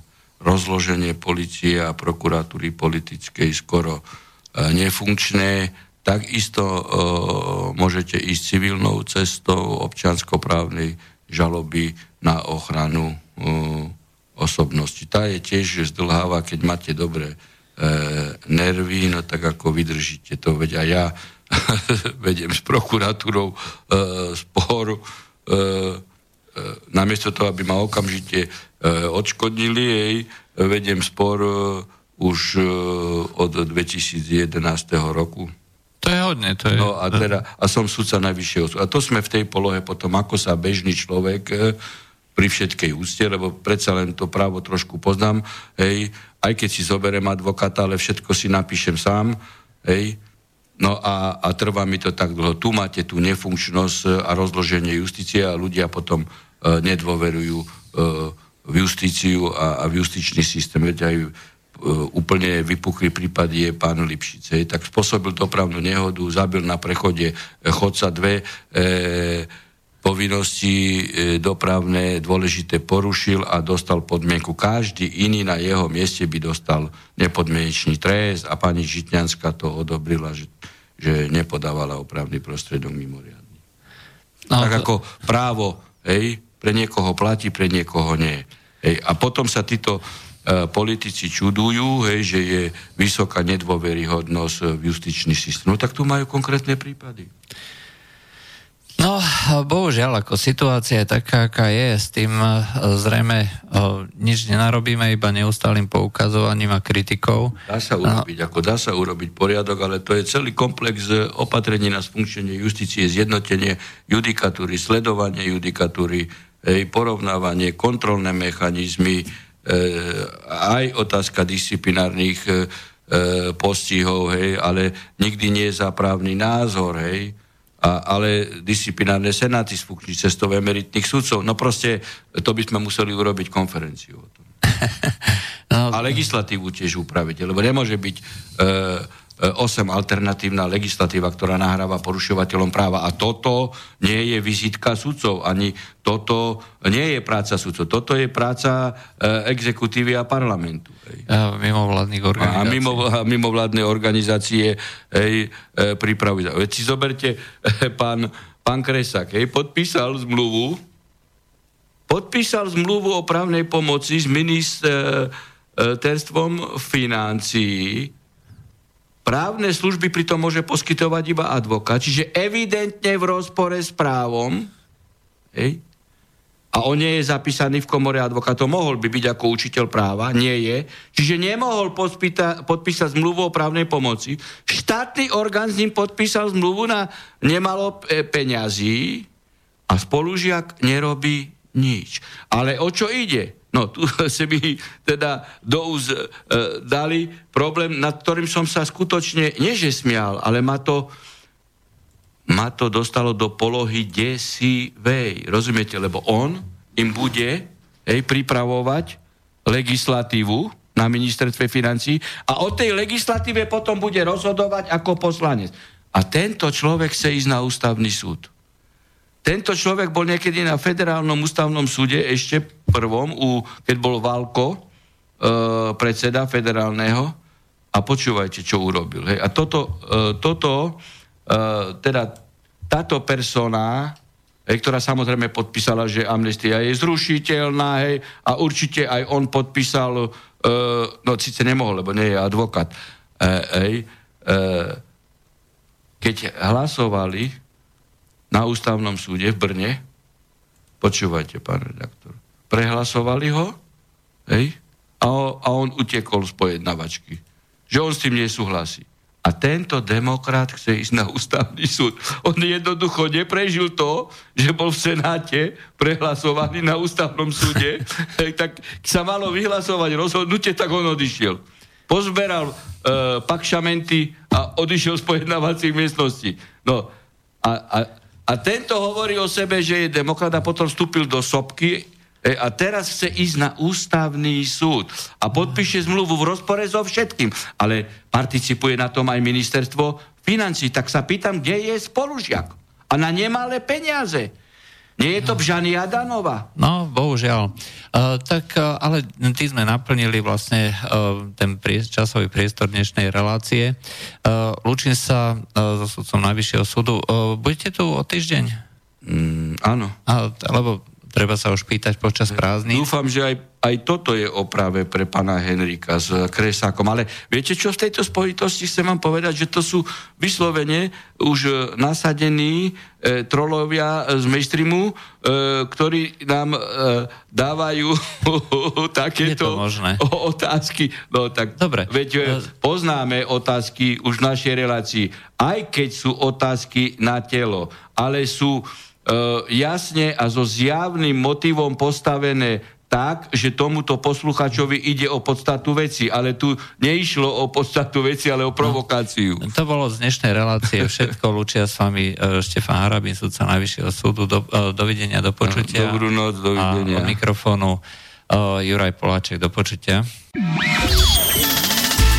Uh, rozloženie polície a prokuratúry politickej skoro nefunkčné, takisto e, môžete ísť civilnou cestou občianskoprávnej žaloby na ochranu e, osobnosti. Tá je tiež zdlháva, keď máte dobré e, nervy, no tak ako vydržíte to, veď a ja vediem s prokuratúrou e, spor, e, namiesto toho, aby ma okamžite e, odškodnili, jej, vediem spor e, už e, od dvetisícjedenásť roku. To je hodne. To je... No a, teda, a som sudca Najvyššieho súdu. A to sme v tej polohe potom, ako sa bežný človek e, pri všetkej úcte, lebo predsa len to právo trošku poznám, hej, aj keď si zoberiem advokáta, ale všetko si napíšem sám, hej, no a, a trvá mi to tak dlho. Tu máte tú nefunkčnosť a rozloženie justície a ľudia potom e, nedôverujú e, v justíciu a, a v justičný systém. Veď aj e, úplne vypuklý prípad je pán Lipšic. Hej, tak spôsobil dopravnú nehodu, zabil na prechode chodca, dve e, povinnosti e, dopravné dôležité porušil a dostal podmienku. Každý iný na jeho mieste by dostal nepodmienečný trest a pani Žitňanská to odobrila, že že nepodávala opravný prostriedok mimoriadny. No, tak to... ako právo, hej, pre niekoho platí, pre niekoho nie. Hej. A potom sa títo politici čudujú, hej, že je vysoká nedôveryhodnosť v justičný systém. No tak tu majú konkrétne prípady. No, bohužiaľ, ako situácia je taká, aká je, s tým zrejme oh, nič nenarobíme, iba neustálým poukazovaním a kritikou. Dá sa urobiť, no. ako dá sa urobiť poriadok, ale to je celý komplex opatrení na sfunkčenie justície, zjednotenie judikatúry, sledovanie judikatúry, hej, porovnávanie, kontrolné mechanizmy, aj otázka disciplinárnych e, postihov, hej, ale nikdy nie za právny názor, hej, a, ale disciplinárne senáty z funkčných cestov emeritných sudcov, no proste to by sme museli urobiť konferenciu o tom. No, a legislatívu tiež upraviť, lebo nemôže byť e, osem alternatívna legislatíva, ktorá nahráva porušovateľom práva. A toto nie je vizitka sudcov, ani toto nie je práca sudcov. Toto je práca e, exekutívy a parlamentu. A mimovládnych organizácií. A, mimo, a mimovládne organizácie hej, e, pripravujú. Veď si zoberte, e, pán, pán Kresak, hej, podpísal zmluvu, podpísal zmluvu o právnej pomoci s ministerstvom financií. Právne služby pritom môže poskytovať iba advokát, čiže evidentne v rozpore s právom, hej? A on nie je zapísaný v komore advokátov, mohol by byť ako učiteľ práva, nie je, čiže nemohol podpíta, podpísať zmluvu o právnej pomoci. Štátny orgán s ním podpísal zmluvu na nemalo peňazí a spolužiak nerobí nič. Ale o čo ide? No, tu si by teda do úz e, dali problém, nad ktorým som sa skutočne, nie že smial, ale ma to, ma to dostalo do polohy desivej. Rozumiete? Lebo on im bude hej, pripravovať legislatívu na ministerstve financií a o tej legislatíve potom bude rozhodovať ako poslanec. A tento človek chce ísť na ústavný súd. Tento človek bol niekedy na federálnom ústavnom súde ešte prvom, u, keď bol Válko, e, predseda federálneho, a počúvajte, čo urobil. Hej. A toto, e, toto e, teda táto persona, hej, ktorá samozrejme podpísala, že amnestia je zrušiteľná, hej, a určite aj on podpísal, e, no síce nemohol, lebo nie je advokát, e, hej, e, keď hlasovali na ústavnom súde v Brne, počúvajte, pán redaktor, prehlasovali ho, hej, a, o, a on utekol z pojednavačky, že on s tým nesúhlasí. A tento demokrat chce ísť na ústavný súd. On jednoducho neprežil to, že bol v Senáte prehlasovaný na ústavnom súde, tak sa malo vyhlasovať rozhodnutie, tak on odišiel. Pozberal e, pakšamenty a odišiel z pojednávacích miestností. No, a, a A tento hovorí o sebe, že je demokrat a potom vstúpil do sopky a teraz chce ísť na ústavný súd a podpíše zmluvu v rozpore so všetkým. Ale participuje na tom aj ministerstvo financií. Tak sa pýtam, kde je spolužiak? A na nemalé peniaze. Nie je to Bžania Danova. No, bohužiaľ. Uh, tak, uh, ale tí sme naplnili vlastne uh, ten prie- časový priestor dnešnej relácie. Uh, Lúčim sa uh, so sudcom Najvyššieho súdu. Uh, budete tu o týždeň? Mm, áno. Uh, lebo treba sa už pýtať počas prázdnin. Dúfam, že aj, aj toto je oprave pre pána Henrika s Kresákom. Ale viete, čo v tejto spojitosti chcem vám povedať? Že to sú vyslovene už nasadení trolovia z mainstreamu, e, ktorí nám e, dávajú takéto otázky. No tak, dobre. Veď poznáme otázky už v našej relácii, aj keď sú otázky na telo, ale sú e, jasne a so zjavným motivom postavené tak, že tomuto posluchačovi ide o podstatu veci, ale tu neišlo o podstatu veci, ale o provokáciu. No, to bolo z dnešnej relácie všetko. Lúčia s vami Štefan Harabin, sudca Najvyššieho súdu. Do, dovidenia, do počutia. Dobrú noc, dovidenia. A od mikrofónu uh, Juraj Poláček, do počutia.